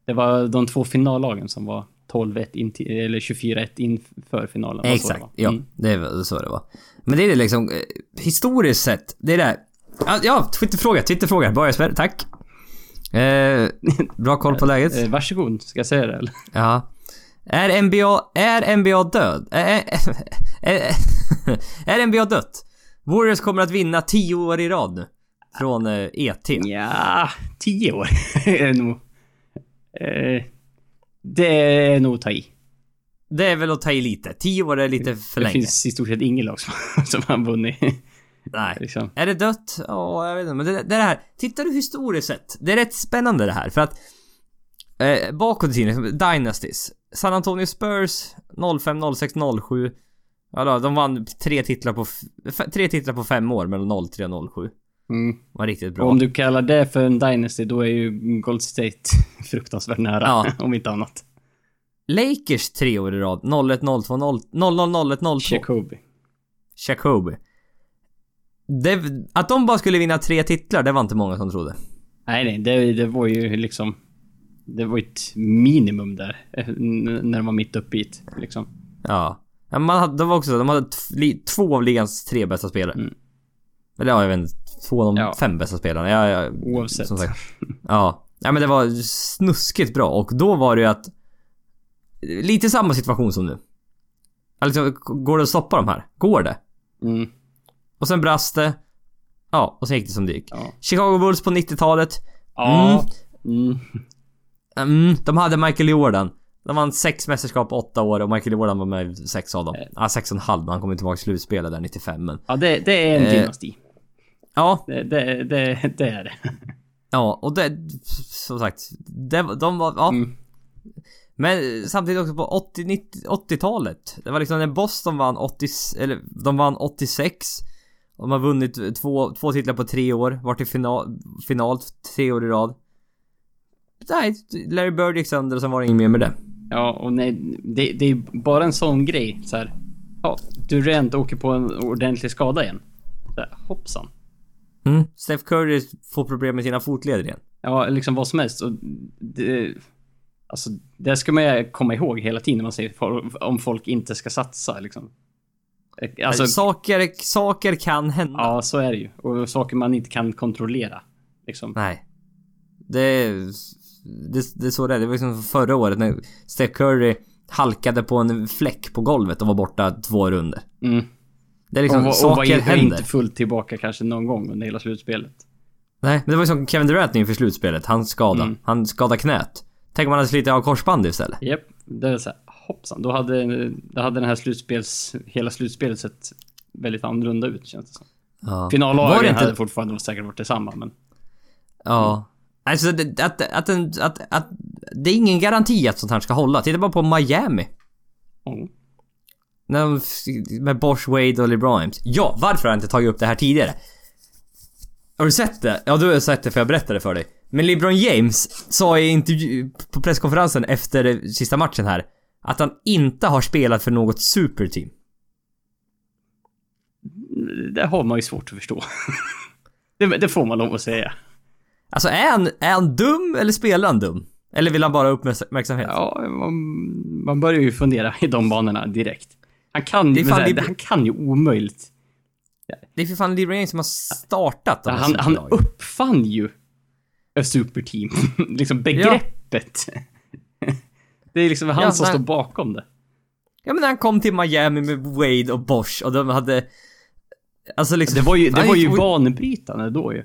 det var de två finallagen som var tolv ett in till, eller tjugofyra ett inför finalen. Exakt, så det mm. ja, det var så det var. Men det är det liksom, historiskt sett, det är det här. Ja, Twitterfråga, Twitterfråga, Börjesberg, tack. Eh, bra koll på läget. Varsågod, ska jag säga det eller? Ja. Är N B A, är N B A död? Är, är, är N B A dött? Warriors kommer att vinna tio år i rad nu. Från eh, E T. Ja, tio år är nog, eh, det är nog att ta i. Det är väl att ta i lite. Tio år är lite för länge. Det finns i stort sett ingen lag som, som har vunnit. Nej, liksom. Är det dött? Ja, jag vet inte. Men det, det här, tittar du historiskt sett. Det är rätt spännande det här. För att eh, bakåt i tiden, Dynasties, San Antonio Spurs noll fem, noll sex, noll sju. Ja, de vann tre titlar på f- tre titlar på fem år mellan noll tre och noll sju. Mm. Var riktigt bra. Och om du kallar det för en dynasty, då är ju Golden State fruktansvärt nära, ja. Om inte annat. Lakers tre år i rad, noll ett, noll två, noll noll, noll ett, noll två. Jacoby. Jacoby. Det, att de bara skulle vinna tre titlar, det var inte många som trodde. Nej, nej, det, det var ju liksom, det var ett minimum där när de var mitt uppe i det, liksom. Ja. Man hade, de var också, de hade t- två av ligans tre bästa spelare. Mm. Eller ja, jag vet inte, två av de ja. fem bästa spelarna. Ja, ja, oavsett. Som sagt. Ja. Ja, men det var snuskigt bra. Och då var det ju att lite samma situation som nu. Alltså, går det att stoppa de här? Går det? Mm. Och sen brast det. Ja, och sen gick det som det gick. Ja. Chicago Bulls på nittiotalet. Ja. Mm. Mm. De hade Michael Jordan. De vann sex mästerskap på åtta år och Michael Jordan var med i sex av dem. Ja, sex och en halv, men han kom inte tillbaka till slutspelet där nittiofem. Men... Ja, det, det är en eh, dynasti. Ja. Det, det, det, det är det. Ja, och det, som sagt, det, de var, ja. Mm. Men samtidigt också på åttio, nittio, åttiotalet. Det var liksom när Boston vann åttio, eller de vann åttiosex. Och de har vunnit två, två titlar på tre år. Vart i final, final tre år i rad. Nej, Larry Bird gick sönder och sen var det inget mer med det. Ja, och nej, det, det är bara en sån grej så här. Ja, Durant åker på en ordentlig skada igen. Så här, hoppsan. Mm. Steph Curry får problem med sina fotleder igen. Ja, liksom vad som helst. Och det, alltså, det ska man komma ihåg hela tiden när man säger om folk inte ska satsa. Liksom. Alltså, saker, saker kan hända. Ja, så är det ju. Och saker man inte kan kontrollera. Liksom. Nej. Det, det, det är så det. Det var liksom förra året när Steph Curry halkade på en fläck på golvet och var borta två runder. Mm. Det är liksom och, och saker händer. Och var inte fullt tillbaka kanske någon gång under hela slutspelet. Nej, men det var liksom Kevin Durant inför slutspelet. Han skadade. Mm. Han skadade knät. Tänk om man hade slitit av korsband istället. Japp, yep, det är så här, hoppsan. Då hade, då hade den här slutspels, hela slutspelet sett väldigt annorlunda ut, känns det som. Ja. Finallagen inte... hade fortfarande säkert varit detsamma, men... Ja, mm. Alltså att, att, att, att, att, att det är ingen garanti att sånt här ska hålla. Titta bara på Miami. Mm. När, med Bosch, Wade och LeBron James. Ja, varför har jag inte tagit upp det här tidigare? Har du sett det? Ja, du har sett det för jag berättade för dig. Men LeBron James sa i intervju på presskonferensen efter sista matchen här att han inte har spelat för något superteam. Det har man ju svårt att förstå. det, det får man lov att säga. Alltså är han, är han dum eller spelar han dum? Eller vill han bara ha uppmärksamhet? Ja, man, man börjar ju fundera i de banorna direkt. Han kan, det här, li- han kan ju omöjligt. Det är för fan LeBron James som har startat. Han, han uppfann ju ett superteam. liksom begreppet. Ja. det är liksom han ja, som han... står bakom det. Ja, men när han kom till Miami med Wade och Bosch och de hade... Alltså liksom... Det var ju, det var ju banbrytande då ju.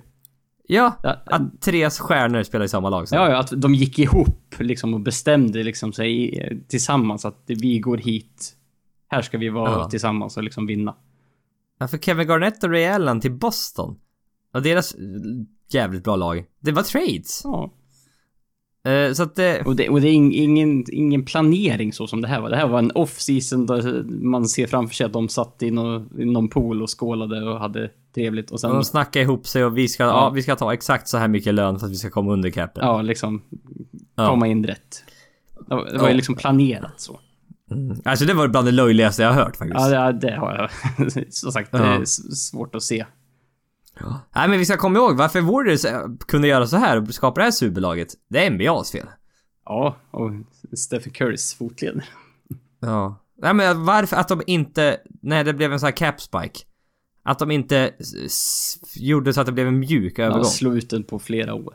Ja, att tre stjärnor spelar i samma lag. Så. Ja, ja, att de gick ihop liksom, och bestämde liksom, sig tillsammans att vi går hit. Här ska vi vara ja. tillsammans och liksom vinna. Ja, för Kevin Garnett och Ray Allen till Boston. Och deras jävligt bra lag. Det var trades. Ja. Uh, så att det... Och det, och det är ingen, ingen planering så som det här var. Det här var en off-season där man ser framför sig att de satt i någon, i någon pool och skålade och hade trevligt. Och sen... de snackade ihop sig och vi ska, ja. Ja, vi ska ta exakt så här mycket lön för att vi ska komma under capen. Ja, liksom komma ja. in rätt. Det var, det var ja. ju liksom planerat så. Mm. Alltså det var bland det löjligaste jag har hört faktiskt. Ja, det, det har jag. Som sagt, ja. det är svårt att se. Ja. Nej, men vi ska komma ihåg varför Warriors kunde göra så här och skapa det här superlaget. Det är N B A's fel. Ja, och Steph Currys fotled. Ja. Nej, men varför att de inte... Nej, det blev en sån här cap spike. Att de inte s- gjorde så att det blev en mjuk övergång. Ja, slog ut den på flera år.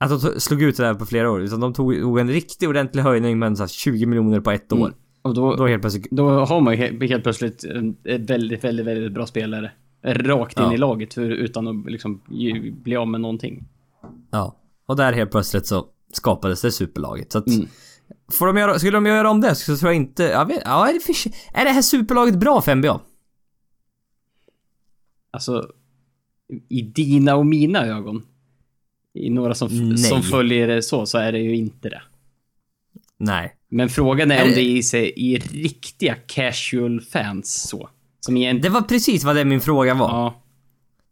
Att de to- slog ut det där på flera år. Utan de tog en riktig ordentlig höjning med så här tjugo miljoner på ett år. Mm. Och då, då, helt plötsligt... då har man ju helt plötsligt en väldigt, väldigt, väldigt bra spelare. Rakt in ja. i laget för, utan att liksom ju, bli av med någonting. Ja, och där helt plötsligt så skapades det superlaget. Så att, mm. får de göra, skulle de göra om det så tror jag inte... Jag vet, ja, är, det för, är det här superlaget bra för N B A? Alltså, i dina och mina ögon, i några som, f- som följer det så, så är det ju inte det. Nej. Men frågan är, är om det, det i sig i riktiga casual fans så. Som igen... Det var precis vad det min fråga var. Ja.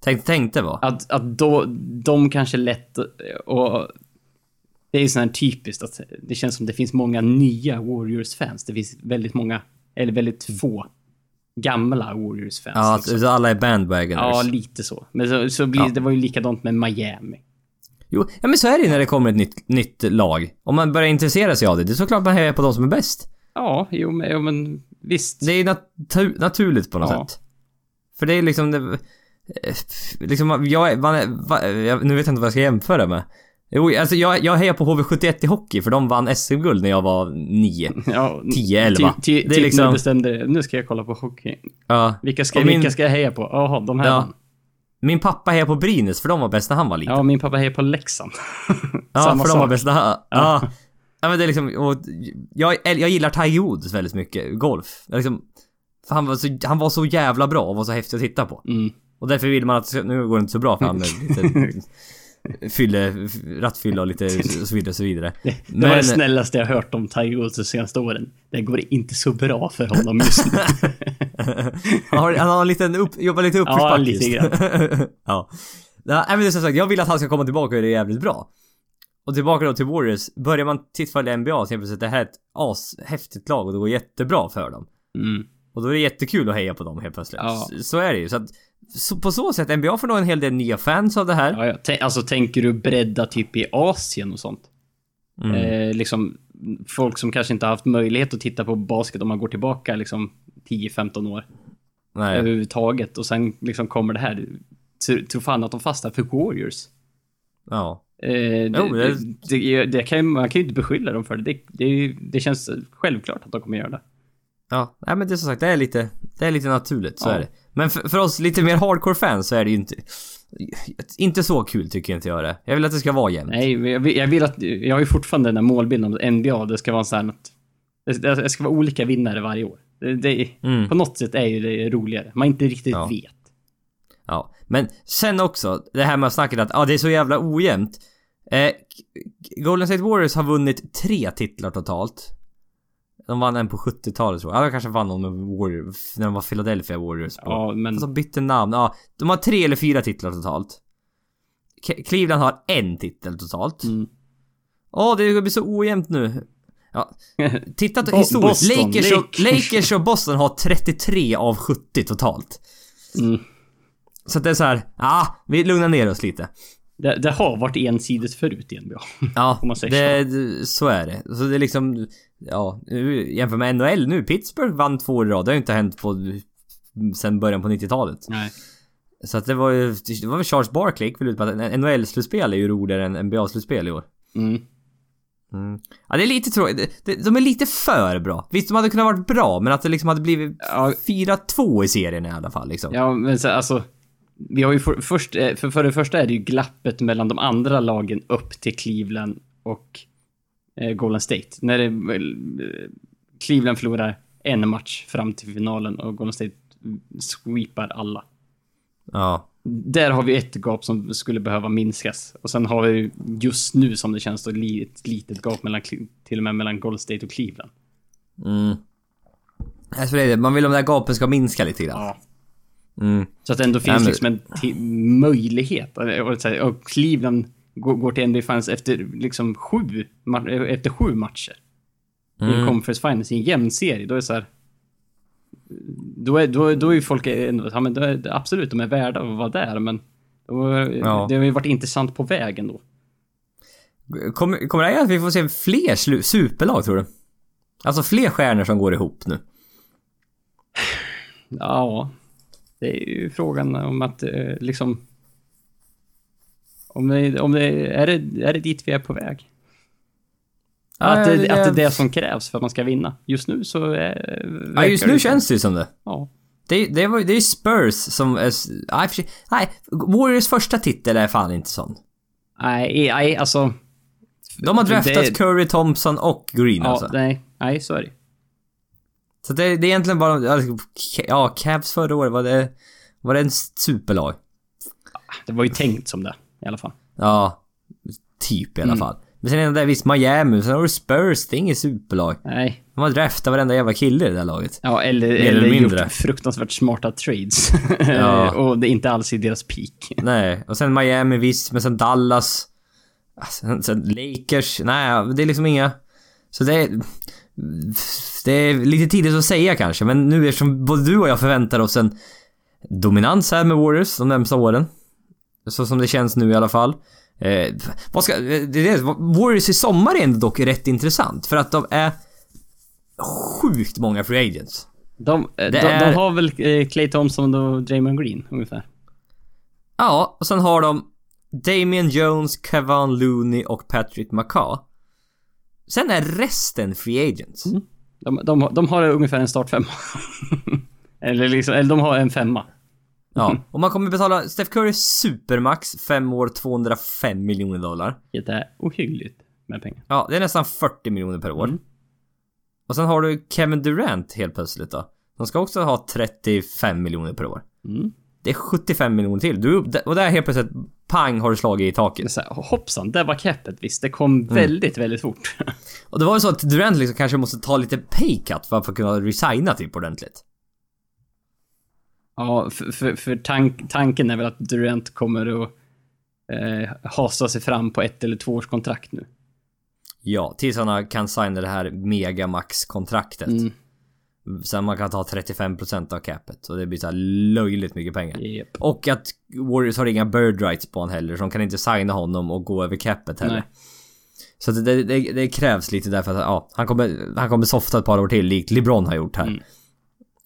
Tänk, tänkte var. Att, att då, de kanske lätt... Och det är ju sån här typiskt att det känns som det finns många nya Warriors-fans. Det finns väldigt många, eller väldigt få gamla Warriors-fans. Ja, liksom. Så alla är bandwagoners. Ja, lite så. Men så, så blir, ja. det var ju likadant med Miami. Jo, ja, men så är det när det kommer ett nytt, nytt lag. Om man börjar intressera sig av det, det är såklart man hejar på de som är bäst. Ja, jo men... Jo, men... Visst. Det är natu- naturligt på något ja. sätt. För det är liksom, det, liksom jag, man, jag, nu vet jag inte vad jag ska jämföra med. Jo, alltså jag, jag hejar på H V sjuttioett i hockey för de vann S M-guld när jag var nio, tio, elva. Ty, ty, det är liksom, nu bestämde det. Nu ska jag kolla på hockey. Ja. Vilka ska, min, vilka ska jag heja på? Jaha, de här. Ja. Min pappa hejar på Brynäs för de var bäst när han var liten. Ja, min pappa hejar på Leksand. ja, Samma för sak. De var bäst när han, ja. Ja, men det är liksom, och jag, jag gillar Tiger Woods väldigt mycket, golf liksom, för han, var så, han var så jävla bra och var så häftig att titta på. Mm. Och därför vill man att, nu går det inte så bra för han fyller, rattfylla och lite och så vidare, så vidare. Det, det men, var det snällaste jag hört om Tiger Woods de senaste åren. Det går inte så bra för honom just nu. han, har, han har en liten upp, jobbar lite upp ja, lite grann. ja. Ja, men det är som sagt, jag vill att han ska komma tillbaka och det är jävligt bra. Och tillbaka då till Warriors, börjar man titta på N B A så att det här är ett ashäftigt lag och det går jättebra för dem. Mm. Och då är det jättekul att heja på dem helt plötsligt. Ja. Så är det ju. Så att, så, på så sätt, N B A får nog en hel del nya fans av det här. Ja, ja. T- alltså tänker du bredda typ i Asien och sånt? Mm. Eh, liksom folk som kanske inte har haft möjlighet att titta på basket om man går tillbaka liksom tio femton år. Nej. Överhuvudtaget. Och sen liksom kommer det här, tror fan att de fastnar för Warriors. Ja. Eh, det, oh, det... Det, det kan, man kan ju inte beskylla dem för det. Det, det, det känns självklart att de kommer göra det. Ja, nej, men det är som sagt, det är lite, det är lite naturligt, så ja. är det. Men för, för oss lite mer hardcore fans så är det ju inte, inte så kul tycker jag inte jag det. Jag vill att det ska vara jämnt. Nej, jag vill, jag vill att, jag har ju fortfarande den här målbilden om N B A. Det ska vara så här att det, det ska vara olika vinnare varje år. Det, det, mm. På något sätt är ju det roligare. Man inte riktigt ja. vet. Ja, men sen också det här med snacket att ah, det är så jävla ojämnt. Eh, Golden State Warriors har vunnit tre titlar totalt. De vann en på sjuttiotalet tror jag. Ja, de kanske vann någon med Warriors när de var Philadelphia Warriors på. Ja, men... de bytte namn. Ja, de har tre eller fyra titlar totalt. Ke- Cleveland har en titel totalt. Ja, mm. oh, det blir så ojämnt nu. Ja. Titta på Bo- historiskt. Lakers, Lakers. Lakers och Boston har trettiotre av sjuttio totalt. Mm. Så det är så här, ah, vi lugnar ner oss lite. Det, det har varit ensidigt förut i N B A. Ja, om man säger det, så. så är det. Så det är liksom, ja, jämför med N H L nu. Pittsburgh vann två år i rad. Det har ju inte hänt på, sen början på nittiotalet. Nej. Så att det var ju, det var väl Charles Barkley gick väl ut på att N H L-slutspel är ju roligare än N B A-slutspel i år. Mm. Mm. Ja, det är lite tråkigt. De är lite för bra. Visst, de hade kunnat varit bra, men att det liksom hade blivit ja. fyra två i serien i alla fall liksom. Ja, men så, alltså vi har ju för, först, för, för det första är det ju glappet mellan de andra lagen upp till Cleveland och eh, Golden State. När det, eh, Cleveland förlorar en match fram till finalen och Golden State sweepar alla. Ja. Där har vi ett gap som skulle behöva minskas. Och sen har vi just nu som det känns då ett litet gap mellan, till och med mellan Golden State och Cleveland. Mm. Jag tror det är det. Man vill om det här gapet ska minska lite grann. Ja. Mm. Så att det ändå finns ja, liksom en t- möjlighet. Och Cleveland går till N B A Finals efter liksom sju, efter sju matcher. Mm. I Conference Finals i en jämn serie. Då är så här, då är, då, då är ju folk ändå, ja, men då är, absolut, de är värda att vara där. Men då, ja. det har ju varit intressant på vägen då. Kommer, kommer det här att vi får se fler slu- superlag tror du? Alltså fler stjärnor som går ihop nu. Ja. Det är ju frågan om att eh, liksom om det, om det är det är det dit vi är på väg. Att, ja, det, det, att det är det som krävs för att man ska vinna. Just nu så är ja, just nu det känns det som det. Ja. Det det var det är Spurs som är, nej, Warriors första titel är fan inte sån. Nej, nej alltså de har draftat det, Curry, Thompson och Green ja, alltså. Nej, nej så är det. Så det, det är egentligen bara ja, Cavs förra året var det, var det en superlag. Det var ju tänkt som det i alla fall. Ja, typ i alla mm. fall. Men sen är det där visst Miami, sen har du Spurs, det är inget superlag. Nej. De har draftat varenda jävla kille i det där laget. Ja, eller, eller, eller gjort fruktansvärt smarta trades. Ja. Och det är inte alls i deras peak. Nej, och sen Miami visst, men sen Dallas, sen, sen Lakers, nej det är liksom inga. Så det är... Det är lite tidigt att säga kanske. Men nu är som både du och jag förväntar oss en dominans här med Warriors de närmsta åren. Så som det känns nu i alla fall. eh, vad ska, det är, Warriors i sommar är ändå dock rätt intressant. För att de är sjukt många free agents. De, de, är, de har väl Klay Thompson och Draymond Green ungefär. Ja, och sen har de Damian Jones, Kevin Looney och Patrick McCaw. Sen är resten free agents. Mm. De, de, de har ungefär en startfemma. eller, liksom, eller de har en femma. Ja, och man kommer betala Steph Curry supermax fem år tvåhundrafem miljoner dollar. Det är ohyggligt med pengar. Ja, det är nästan fyrtio miljoner per år. Mm. Och sen har du Kevin Durant helt plötsligt då. De ska också ha trettiofem miljoner per år. Mm. Det är sjuttiofem miljoner till. Du, och där helt plötsligt, pang, har du slagit i taket. Så här, hoppsan, där var käppet, visst. Det kom mm. väldigt, väldigt fort. Och det var ju så att Durant liksom kanske måste ta lite pay cut för att kunna resigna typ ordentligt. Ja, för, för, för tank, tanken är väl att Durant kommer att eh, hasa sig fram på ett eller två års kontrakt nu. Ja, tills han kan signa det här megamax-kontraktet. Mm. Sen man kan ta trettiofem procent av capet. Och det blir så här löjligt mycket pengar. Yep. Och att Warriors har inga bird rights på honom heller. Så de kan inte signa honom och gå över capet heller. Nej. Så det, det, det, det krävs lite därför att ja, han, kommer, han kommer softa ett par år till. Likt LeBron har gjort här.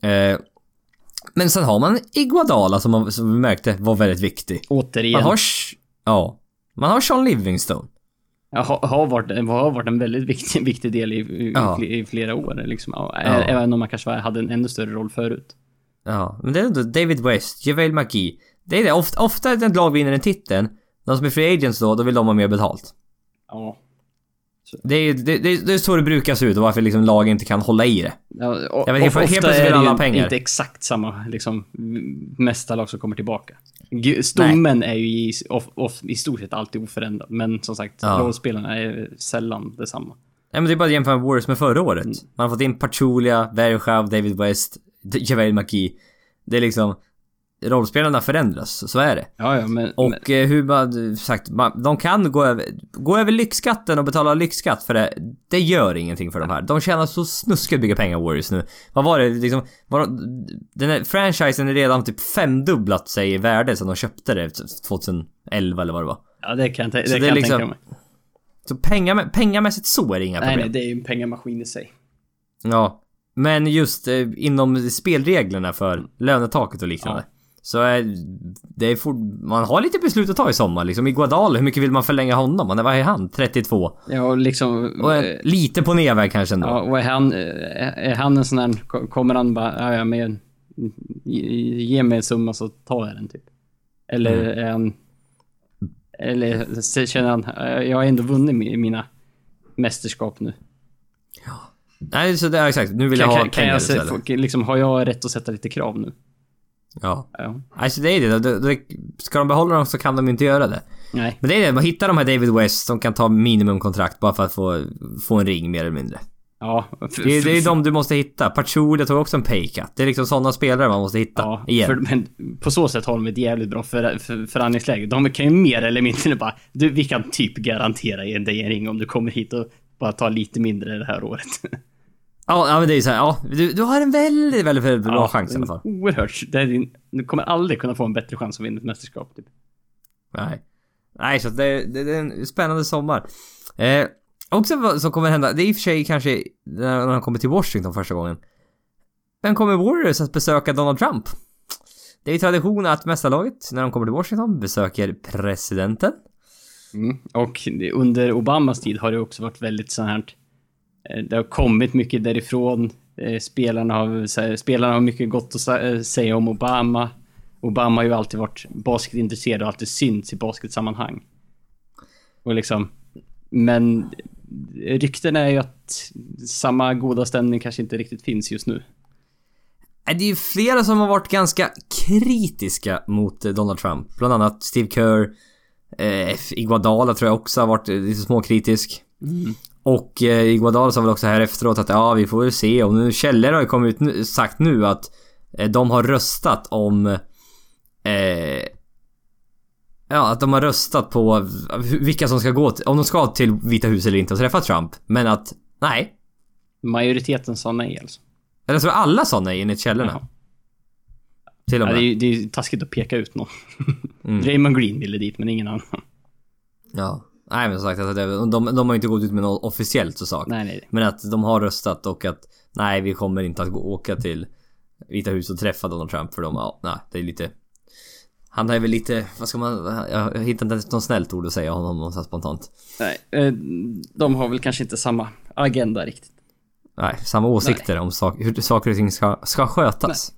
Mm. eh, Men sen har man Iguodala som, man, som vi märkte var väldigt viktig. Återigen. Man har, ja, man har Sean Livingston. Ja, har varit, har varit en väldigt viktig, viktig del i, i, ja. i flera år liksom. Även om man kanske hade en ännu större roll förut. Ja, men det är ändå David West, JaVale McGee. Det är det. Ofta, ofta är det ett lag vinner en titeln. De som är free agents då, då vill de ha mer betalt. Ja. Det är, det, det, det är så det brukar se ut och varför liksom lag inte kan hålla i det. Ja, och, jag vet, och, helt ofta är alla pengar. Inte exakt samma liksom, mesta lag som kommer tillbaka. Stommen Nej. är ju i, of, of, i stort sett alltid oförändrad. Men som sagt, ja. rollspelarna är sällan detsamma. Nej, men det är bara att jämföra med Warriors med förra året. Mm. Man har fått in Pachulia, Verjav, David West, JaVale McGee. Det är liksom... rollspelarna förändras, så är det. Ja, ja, men, och men... hur man sagt, man, de kan gå över, gå över lyxskatten och betala lyxskatt för det. Det gör ingenting för de här. De tjänar så snuskigt mycket pengar, Warriors, nu. Vad var det? Liksom, var, den här franchisen är redan typ femdubblat sig i värde sedan de köpte det tjugoelva eller vad det var. Ja, det kan jag, det så kan det jag liksom, tänka mig. Så pengar, pengamässigt så är det inga nej, problem. Nej, det är ju en pengamaskin i sig. Ja, men just eh, inom spelreglerna för mm. lönetaket och liknande. Ja. Så är, det är for, man har lite beslut att ta i sommar liksom. Iguodala, hur mycket vill man förlänga honom? Man är, vad är han? trettiotvå Ja, och liksom, och är, äh, lite på nedväg kanske ändå. Ja, och är han, är han en sån här, kommer han bara, ja, men, ge mig en summa så tar jag den typ. Eller mm. en, eller känner han, jag har ändå vunnit mina mästerskap nu. Ja. Nej, så det är exakt. Nu vill kan, jag ha kan jag se, folk, liksom, har jag rätt att sätta lite krav nu? Ja. ja, alltså det är det. Ska de behålla dem så kan de inte göra det. Nej. Men det är det, man hittar de här David West som kan ta minimumkontrakt bara för att få, få en ring mer eller mindre. Ja. För, det, är, det är de du måste hitta. Pachulia tog också en pay cut. Det är liksom sådana spelare man måste hitta. Ja, igen. För, men på så sätt har de ett jävligt bra för, för, förhandlingsläge. De kan ju mer eller mindre bara, du, vi kan typ garantera en dig en ring om du kommer hit och bara tar lite mindre det här året. Ja, men det är så här, ja, du, du har en väldigt, väldigt, väldigt bra ja, chans i alla fall. Oerhört. Det är din, du kommer aldrig kunna få en bättre chans att vinna ett mästerskap typ. Nej. Nej, så det, det, det är en spännande sommar. Eh, också vad som kommer hända, det är i och för sig kanske när han kommer till Washington första gången. Men kommer Warriors att besöka Donald Trump? Det är ju tradition att mästarlaget när de kommer till Washington besöker presidenten. Mm. Och under Obamas tid har det också varit väldigt så här. Det har kommit mycket därifrån. Spelarna har, spelarna har mycket gott att säga om Obama. Obama har ju alltid varit basketintresserad och alltid synts i basketsammanhang. Och liksom, men rykten är ju att samma goda stämning kanske inte riktigt finns just nu. Det är ju flera som har varit ganska kritiska mot Donald Trump. Bland annat Steve Kerr, eh, Iguodala tror jag också har varit lite småkritisk. Mm. Och eh, Iguodala sa väl också här efteråt att ja, vi får väl se. Och nu källor har ju kommit ut nu, sagt nu att eh, de har röstat om eh, ja, att de har röstat på vilka som ska gå till, om de ska till Vita hus eller inte och träffa Trump. Men att, nej, majoriteten sa nej alltså. Eller så alla sa nej enligt källorna. Jaha. Till och med. Ja, det, är, det är taskigt att peka ut någon. mm. Draymond Green ville dit men ingen annan. Ja. Nej, men som sagt, alltså, de, de, de har inte gått ut med något officiellt så sak. Nej, nej. Men att de har röstat och att nej, vi kommer inte att gå, åka till Vita hus och träffa Donald Trump för dem. Ja, nej, det är lite... Han är väl lite... Vad ska man... Jag hittar inte ens någon snällt ord att säga honom någonstans spontant. Nej, de har väl kanske inte samma agenda riktigt. Nej, samma åsikter nej. om sak, hur saker och ting ska, ska skötas.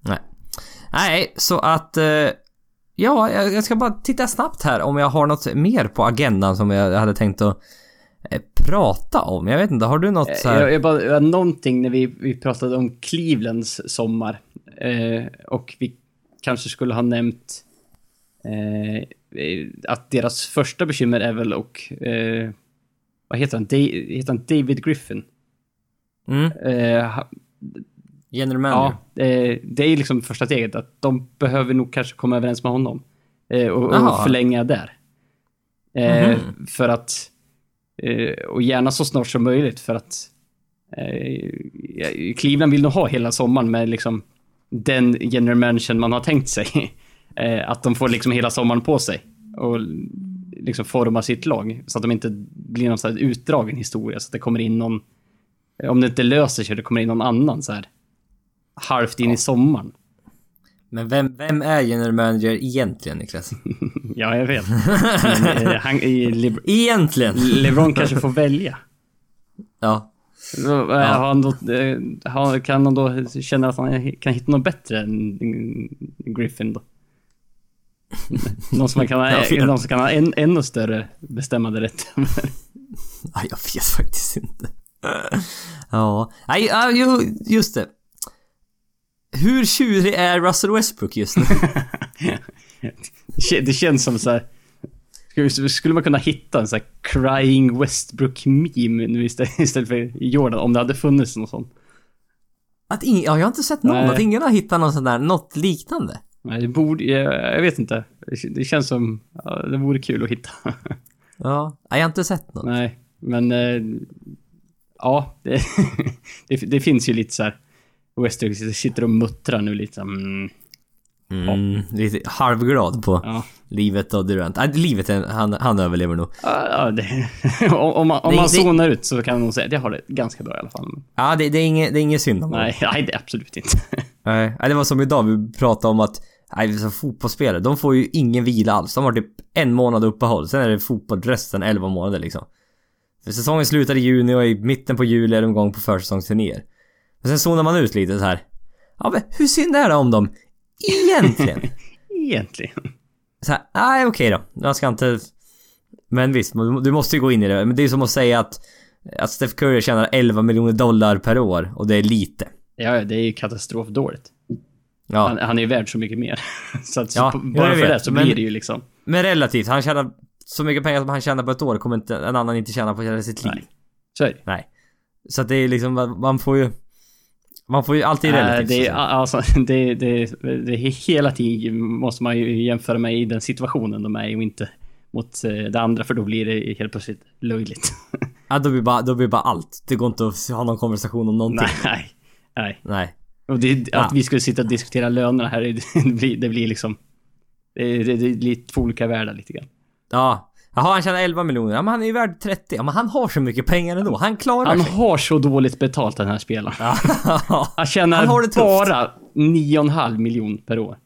Nej. Nej. Nej, så att... Ja, jag ska bara titta snabbt här om jag har något mer på agendan som jag hade tänkt att prata om. Jag vet inte, har du något så här? Jag, jag bara, jag, någonting när vi, vi pratade om Clevelands sommar eh, och vi kanske skulle ha nämnt eh, att deras första bekymmer är väl och eh, vad heter han? De, heter han David Griffin? Mm. Eh, General manager. Ja, eh, det är liksom första steget att de behöver nog kanske komma överens med honom eh, och, och förlänga där eh, mm-hmm. för att eh, och gärna så snart som möjligt för att eh, Cleveland vill nog ha hela sommaren med liksom den general manager man har tänkt sig eh, att de får liksom hela sommaren på sig och liksom forma sitt lag så att de inte blir någon så här utdragen historia så att det kommer in någon, om det inte löser sig det kommer in någon annan så här halvt in ja. i sommaren. Men vem, vem är general manager egentligen, Niklas? ja, jag vet. Men, han, i Lebr- egentligen. LeBron kanske får välja. Ja. Så, ja. Har han då, har, kan han då känna att han kan hitta något bättre än Griffin då? Någon som kan ha, någon som kan ha en, ännu större bestämmande rätt. Ja, jag vet faktiskt inte. Ja, just det. Hur tjurig är Russell Westbrook just nu? Det känns som så här. Skulle man kunna hitta en så här crying Westbrook-meme nu istället för Jordan, om det hade funnits någon sån? Att ingen, ja, jag har inte sett någon. Nej. Att ingen har hittat någon sån där, något liknande. Nej, det borde, jag, jag vet inte. Det känns som, ja, det vore kul att hitta. Ja, jag har inte sett något. Nej, men ja, det, det, det finns ju lite så här. Westbrook sitter och muttrar nu lite liksom. Mm, lite halvglad på ja. livet av Durant. Äh, livet, han, han överlever nog. Ja, det, om man, om det, man zonar det, ut så kan man nog säga att jag har det ganska bra i alla fall. Ja, det, det är inget, det är inget synd om det. Nej, nej, det är absolut inte. Nej, det var som idag vi pratade om att nej, som fotbollsspelare, de får ju ingen vila alls. De har typ en månad uppehåll, sen är det fotboll resten elva månader liksom. För säsongen slutar i juni och i mitten på juli är de igång på försäsongsturnéer. Men sen zonar man ut lite så här. Ja, men hur synd är det om dem? Egentligen Egentligen så här, nej okej då, jag ska inte. Men visst, du måste ju gå in i det. Men det är som att säga att, att Steph Curry tjänar elva miljoner dollar per år. Och det är lite. Ja, det är ju katastrofdåligt. Ja. han, han är ju värd så mycket mer. Så att ja, bara för det så men, blir det ju liksom. Men relativt, han tjänar så mycket pengar som han tjänar på ett år kommer inte, en annan inte tjäna på hela sitt liv. Nej. Så, nej. Så att det är liksom, man får ju Man får ju alltid äh, relativt. Det är, alltså, det, det, det, hela tiden måste man ju jämföra med i den situationen de är och inte mot det andra, för då blir det helt plötsligt löjligt. Ja, då blir bara, då blir bara allt. Det går inte att ha någon konversation om någonting. Nej, nej. nej. Och det, att ja. vi skulle sitta och diskutera lönerna här, det blir, det blir liksom det, det, det blir två olika världar lite grann. Ja. Jaha, han tjänar elva miljoner. Ja, men han är ju värd trettio. Ja, men han har så mycket pengar ändå. Han klarar han sig. Han har så dåligt betalt, den här spelaren. Han tjänar han har det bara nio komma fem miljoner per år.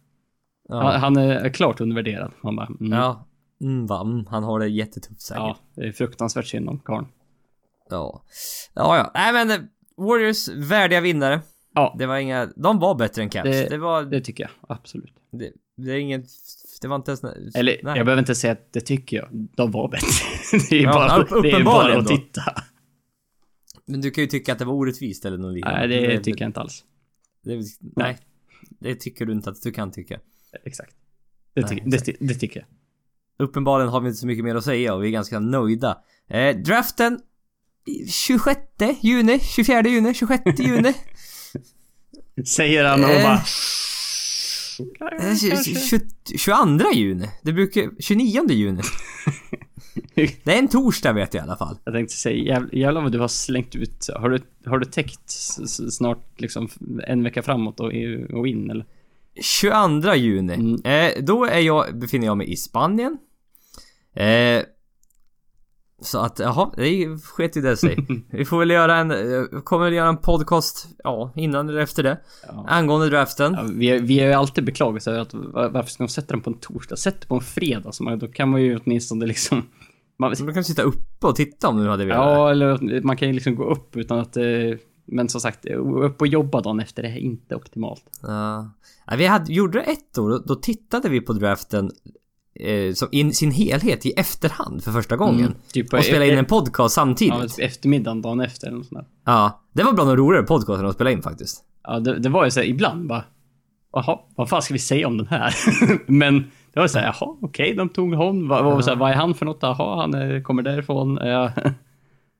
Ja. Han, han är klart undervärderad. Han bara, mm. Ja. Mm, va, mm. Han har det jättetufft säkert. Ja, det är fruktansvärt synd om Karn. Ja. Ja, ja. Nej, men Warriors, värdiga vinnare. Ja. Det var inga, de var bättre än Cavs. Det, det, var, det tycker jag, absolut. Det, det är inget... Det var inte ens... Eller, nej. Jag behöver inte säga att det tycker jag. De var bättre. Det är ju ja, bara, det är bara att titta. Men du kan ju tycka att det var orättvist eller något liknande. Nej, det, det tycker det, jag inte alls. Det, nej. nej, det tycker du inte att du kan tycka. Exakt. Det, nej, ty, exakt. Det, det tycker jag. Uppenbarligen har vi inte så mycket mer att säga och vi är ganska nöjda. Eh, draften tjugosjätte juni, tjugofjärde juni, tjugosjätte juni. Säger han och eh. bara... tjugoandra juni. Det brukar tjugonionde juni. Det är en torsdag vet jag i alla fall. Jag tänkte säga jävlar vad du har slängt ut. Har du har du täckt snart liksom en vecka framåt och, och in eller? tjugoandra juni. Mm. Eh, då är jag befinner jag mig i Spanien. Eh, så att jaha, det sket ju det sig. Vi får väl göra en kommer väl göra en podcast ja, innan eller efter det ja. angående draften. Ja, vi vi är ju alltid beklagade över att varför ska de sätta den på en torsdag, sätta på en fredag så man, då kan man ju åtminstone liksom man, man kan sitta uppe och titta om du hade velat. Ja, eller man kan ju liksom gå upp utan att men som sagt upp och jobba dagen efter det är inte optimalt. Ja. Vi hade gjorde ett år då tittade vi på draften som i sin helhet i efterhand för första gången mm, typ och spela e- in en podcast samtidigt. Ja, eftermiddagen, dagen efter eller något sånt där. Ja, det var bland de roligare podcasten att spela in faktiskt. Ja, det, det var ju så här, ibland bara jaha, vad fan ska vi säga om den här? Men det var så här, jaha, okej, okay, de tog hon vad, vad, så här, vad är han för något? Jaha, han är, kommer därifrån. Ja,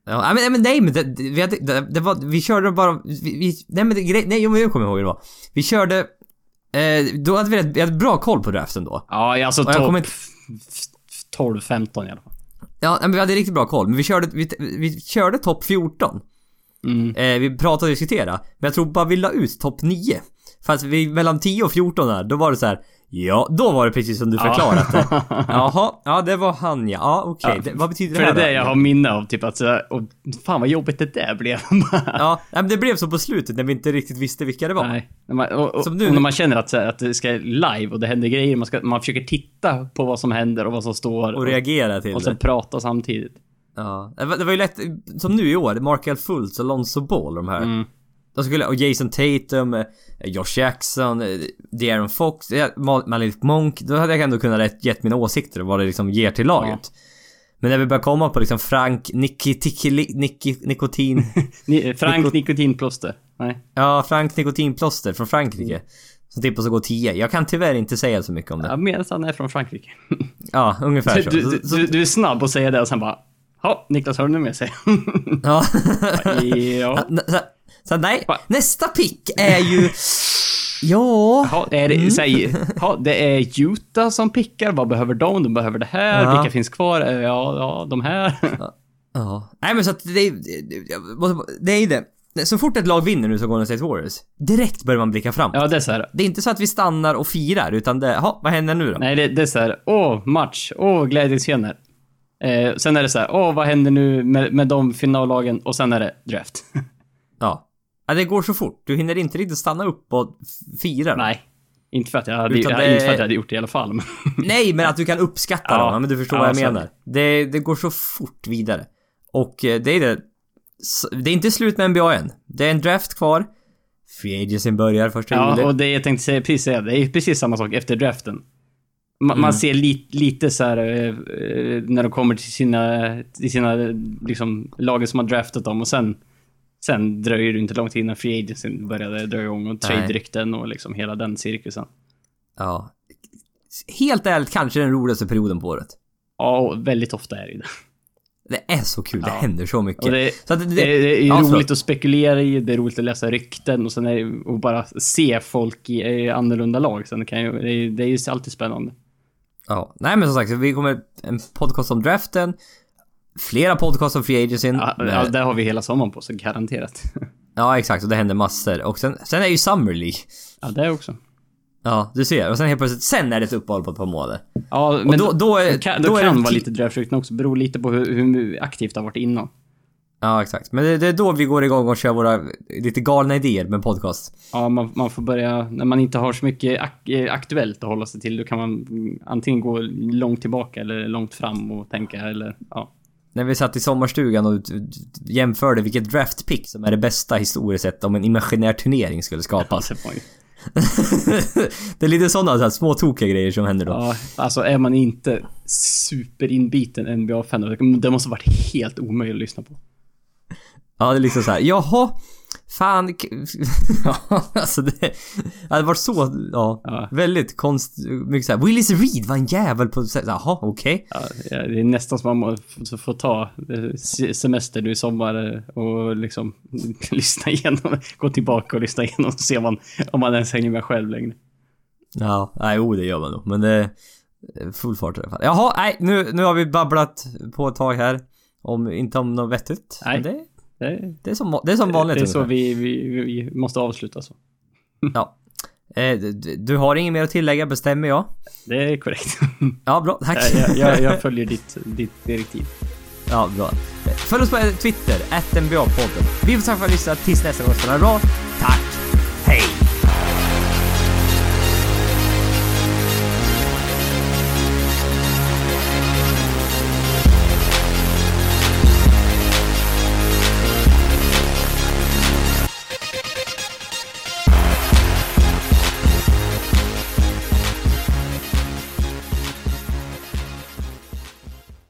ja men, men nej, men det, vi, hade, det, det var, vi körde bara vi, vi, nej, men det, nej, jo, men jag kommer ihåg hur det var. Vi körde Eh, då hade vi rätt, jag hade bra koll på draften då. Ja, alltså topp inte... tolv femton i alla fall. Ja, men vi hade riktigt bra koll. Men vi körde, vi, vi körde topp fjorton. Mm. Eh, vi pratade och diskuterade. Men jag tror bara vi la ut topp nio. För att vi, mellan tio och fjorton där, då var det så här. Ja, då var det precis som du förklarat det. Jaha, ja det var han ja. Ja, okej. Okay. Ja, vad betyder det här? För det är det jag har minne av typ att så och fan vad jobbigt det där blev. Ja, men det blev så på slutet när vi inte riktigt visste vilka det var. Nej. Och, och, som nu och när man känner att så här, att det ska live och det händer grejer man ska man försöker titta på vad som händer och vad som står och, och reagera till och, och så prata samtidigt. Ja, det var, det var ju lätt som nu i år, Markelle Fultz och Lonzo Ball, de här. Mm. De skulle, och Jason Tatum, Josh Jackson, De'Aaron Fox, Malik Monk. Då hade jag ändå kunnat gett mina åsikter vad det liksom ger till laget. Ja. Men när vi börjar komma på liksom Frank Nikotin Frank Nikotinplåster. Nej. Ja, Frank Nikotinplåster från Frankrike. Mm. Som tippas att gå tio. Jag kan tyvärr inte säga så mycket om det. Ja, medan han är från Frankrike. Ja, ungefär så. Du, du, du, du är snabb att säga det och sen bara, ja, Niklas hör nu med sig. Ja. Ja. Så, så nej, nästa pick är ju... Ja. Jaha, är det, mm. säg, ja, det är Utah som pickar. Vad behöver de? De behöver det här. Ja. Vilka finns kvar? Ja, ja, de här. Ja. Ja. Nej, men så att det, det är ju det. Så fort ett lag vinner nu så går det till Warriors. Direkt börjar man blicka fram. Ja, det är så här. Det är inte så att vi stannar och firar, utan det, ja, vad händer nu då? Nej, det, det är så här. Åh, match. Åh, glädjescener. Eh, sen är det så här, åh, vad händer nu med, med de finallagen? Och sen är det draft. Ja. Ja, det går så fort. Du hinner inte riktigt stanna upp och fira. Nej, inte för att jag hade, jag, det... inte för att jag hade gjort det i alla fall. Men... Nej, men att du kan uppskatta ja. dem. Men du förstår ja, vad jag menar. Det, det går så fort vidare. Och det är det. Det är inte slut med N B A än. Det är en draft kvar. Free agency börjar första juli. Ja, juli. Och det jag tänkte säga precis, det är precis samma sak efter draften. Man, mm. man ser li, lite så här när de kommer till sina, till sina liksom, lager som har draftat dem och sen Sen dröjer det inte långt innan free agency började dra igång och trade-rykten och liksom hela den cirkusen. Ja. Helt ärligt kanske den roligaste perioden på året. Ja, väldigt ofta är det det. Det är så kul, ja. Det händer så mycket. Och det, så att det, det, det är ja, roligt så. Att spekulera i, det är roligt att läsa rykten och sen är det, och bara se folk i, i annorlunda lag. Sen kan ju, det, är, det är ju alltid spännande. Ja, nej men som sagt, vi kommer en podcast om draften. Flera podcast om free agency. Ja, ja, där har vi hela sommaren på, så garanterat. Ja, exakt, och det händer massor. Och sen, sen är ju Summer League. Ja, det är också. Ja, du ser. Och sen helt plötsligt, sen är det ett uppehåll på ett par månader. Ja, och men då, då, då, är, då kan, då då kan är det vara lite drövrykten också. Beror lite på hur, hur aktivt det har varit innan. Ja, exakt. Men det, det är då vi går igång och kör våra lite galna idéer med podcast. Ja, man, man får börja, när man inte har så mycket ak- aktuellt att hålla sig till, då kan man antingen gå långt tillbaka eller långt fram och tänka, eller ja. När vi satt i sommarstugan och jämförde vilket draft pick som är det bästa historiskt sett om en imaginär turnering skulle skapas. Det är lite sådana så här, små tokiga grejer som händer då. Ja, alltså är man inte superinbiten N B A-fan, det måste ha varit helt omöjligt att lyssna på. Ja, det är liksom så här. Jaha, fan. Ja, alltså det hade varit så, ja, ja. Väldigt konst, mycket så här, Willis Reed var en jävel på, jaha, okej. Okay. Ja, det är nästan som man får ta semester nu i sommar och liksom lyssna igenom, gå tillbaka och lyssna igenom och se om man, om man ens hänger med själv längre. Ja, nej, oh, det gör man nog, men det är full fart i alla fall. Jaha, nej, nu, nu har vi babblat på ett tag här, om, inte om något vettigt. Nej. Det Det, det, är som, det är som vanligt. Det är så vi, vi, vi måste avsluta så. Ja. Eh, du, du har inget mer att tillägga, bestämmer jag. Det är korrekt. Ja, bra, tack. Jag, jag, jag följer ditt, ditt direktiv. Ja, bra. Följ oss på Twitter, at N B A podden. Vi får tacka för att lyssna tills nästa gång. Tack!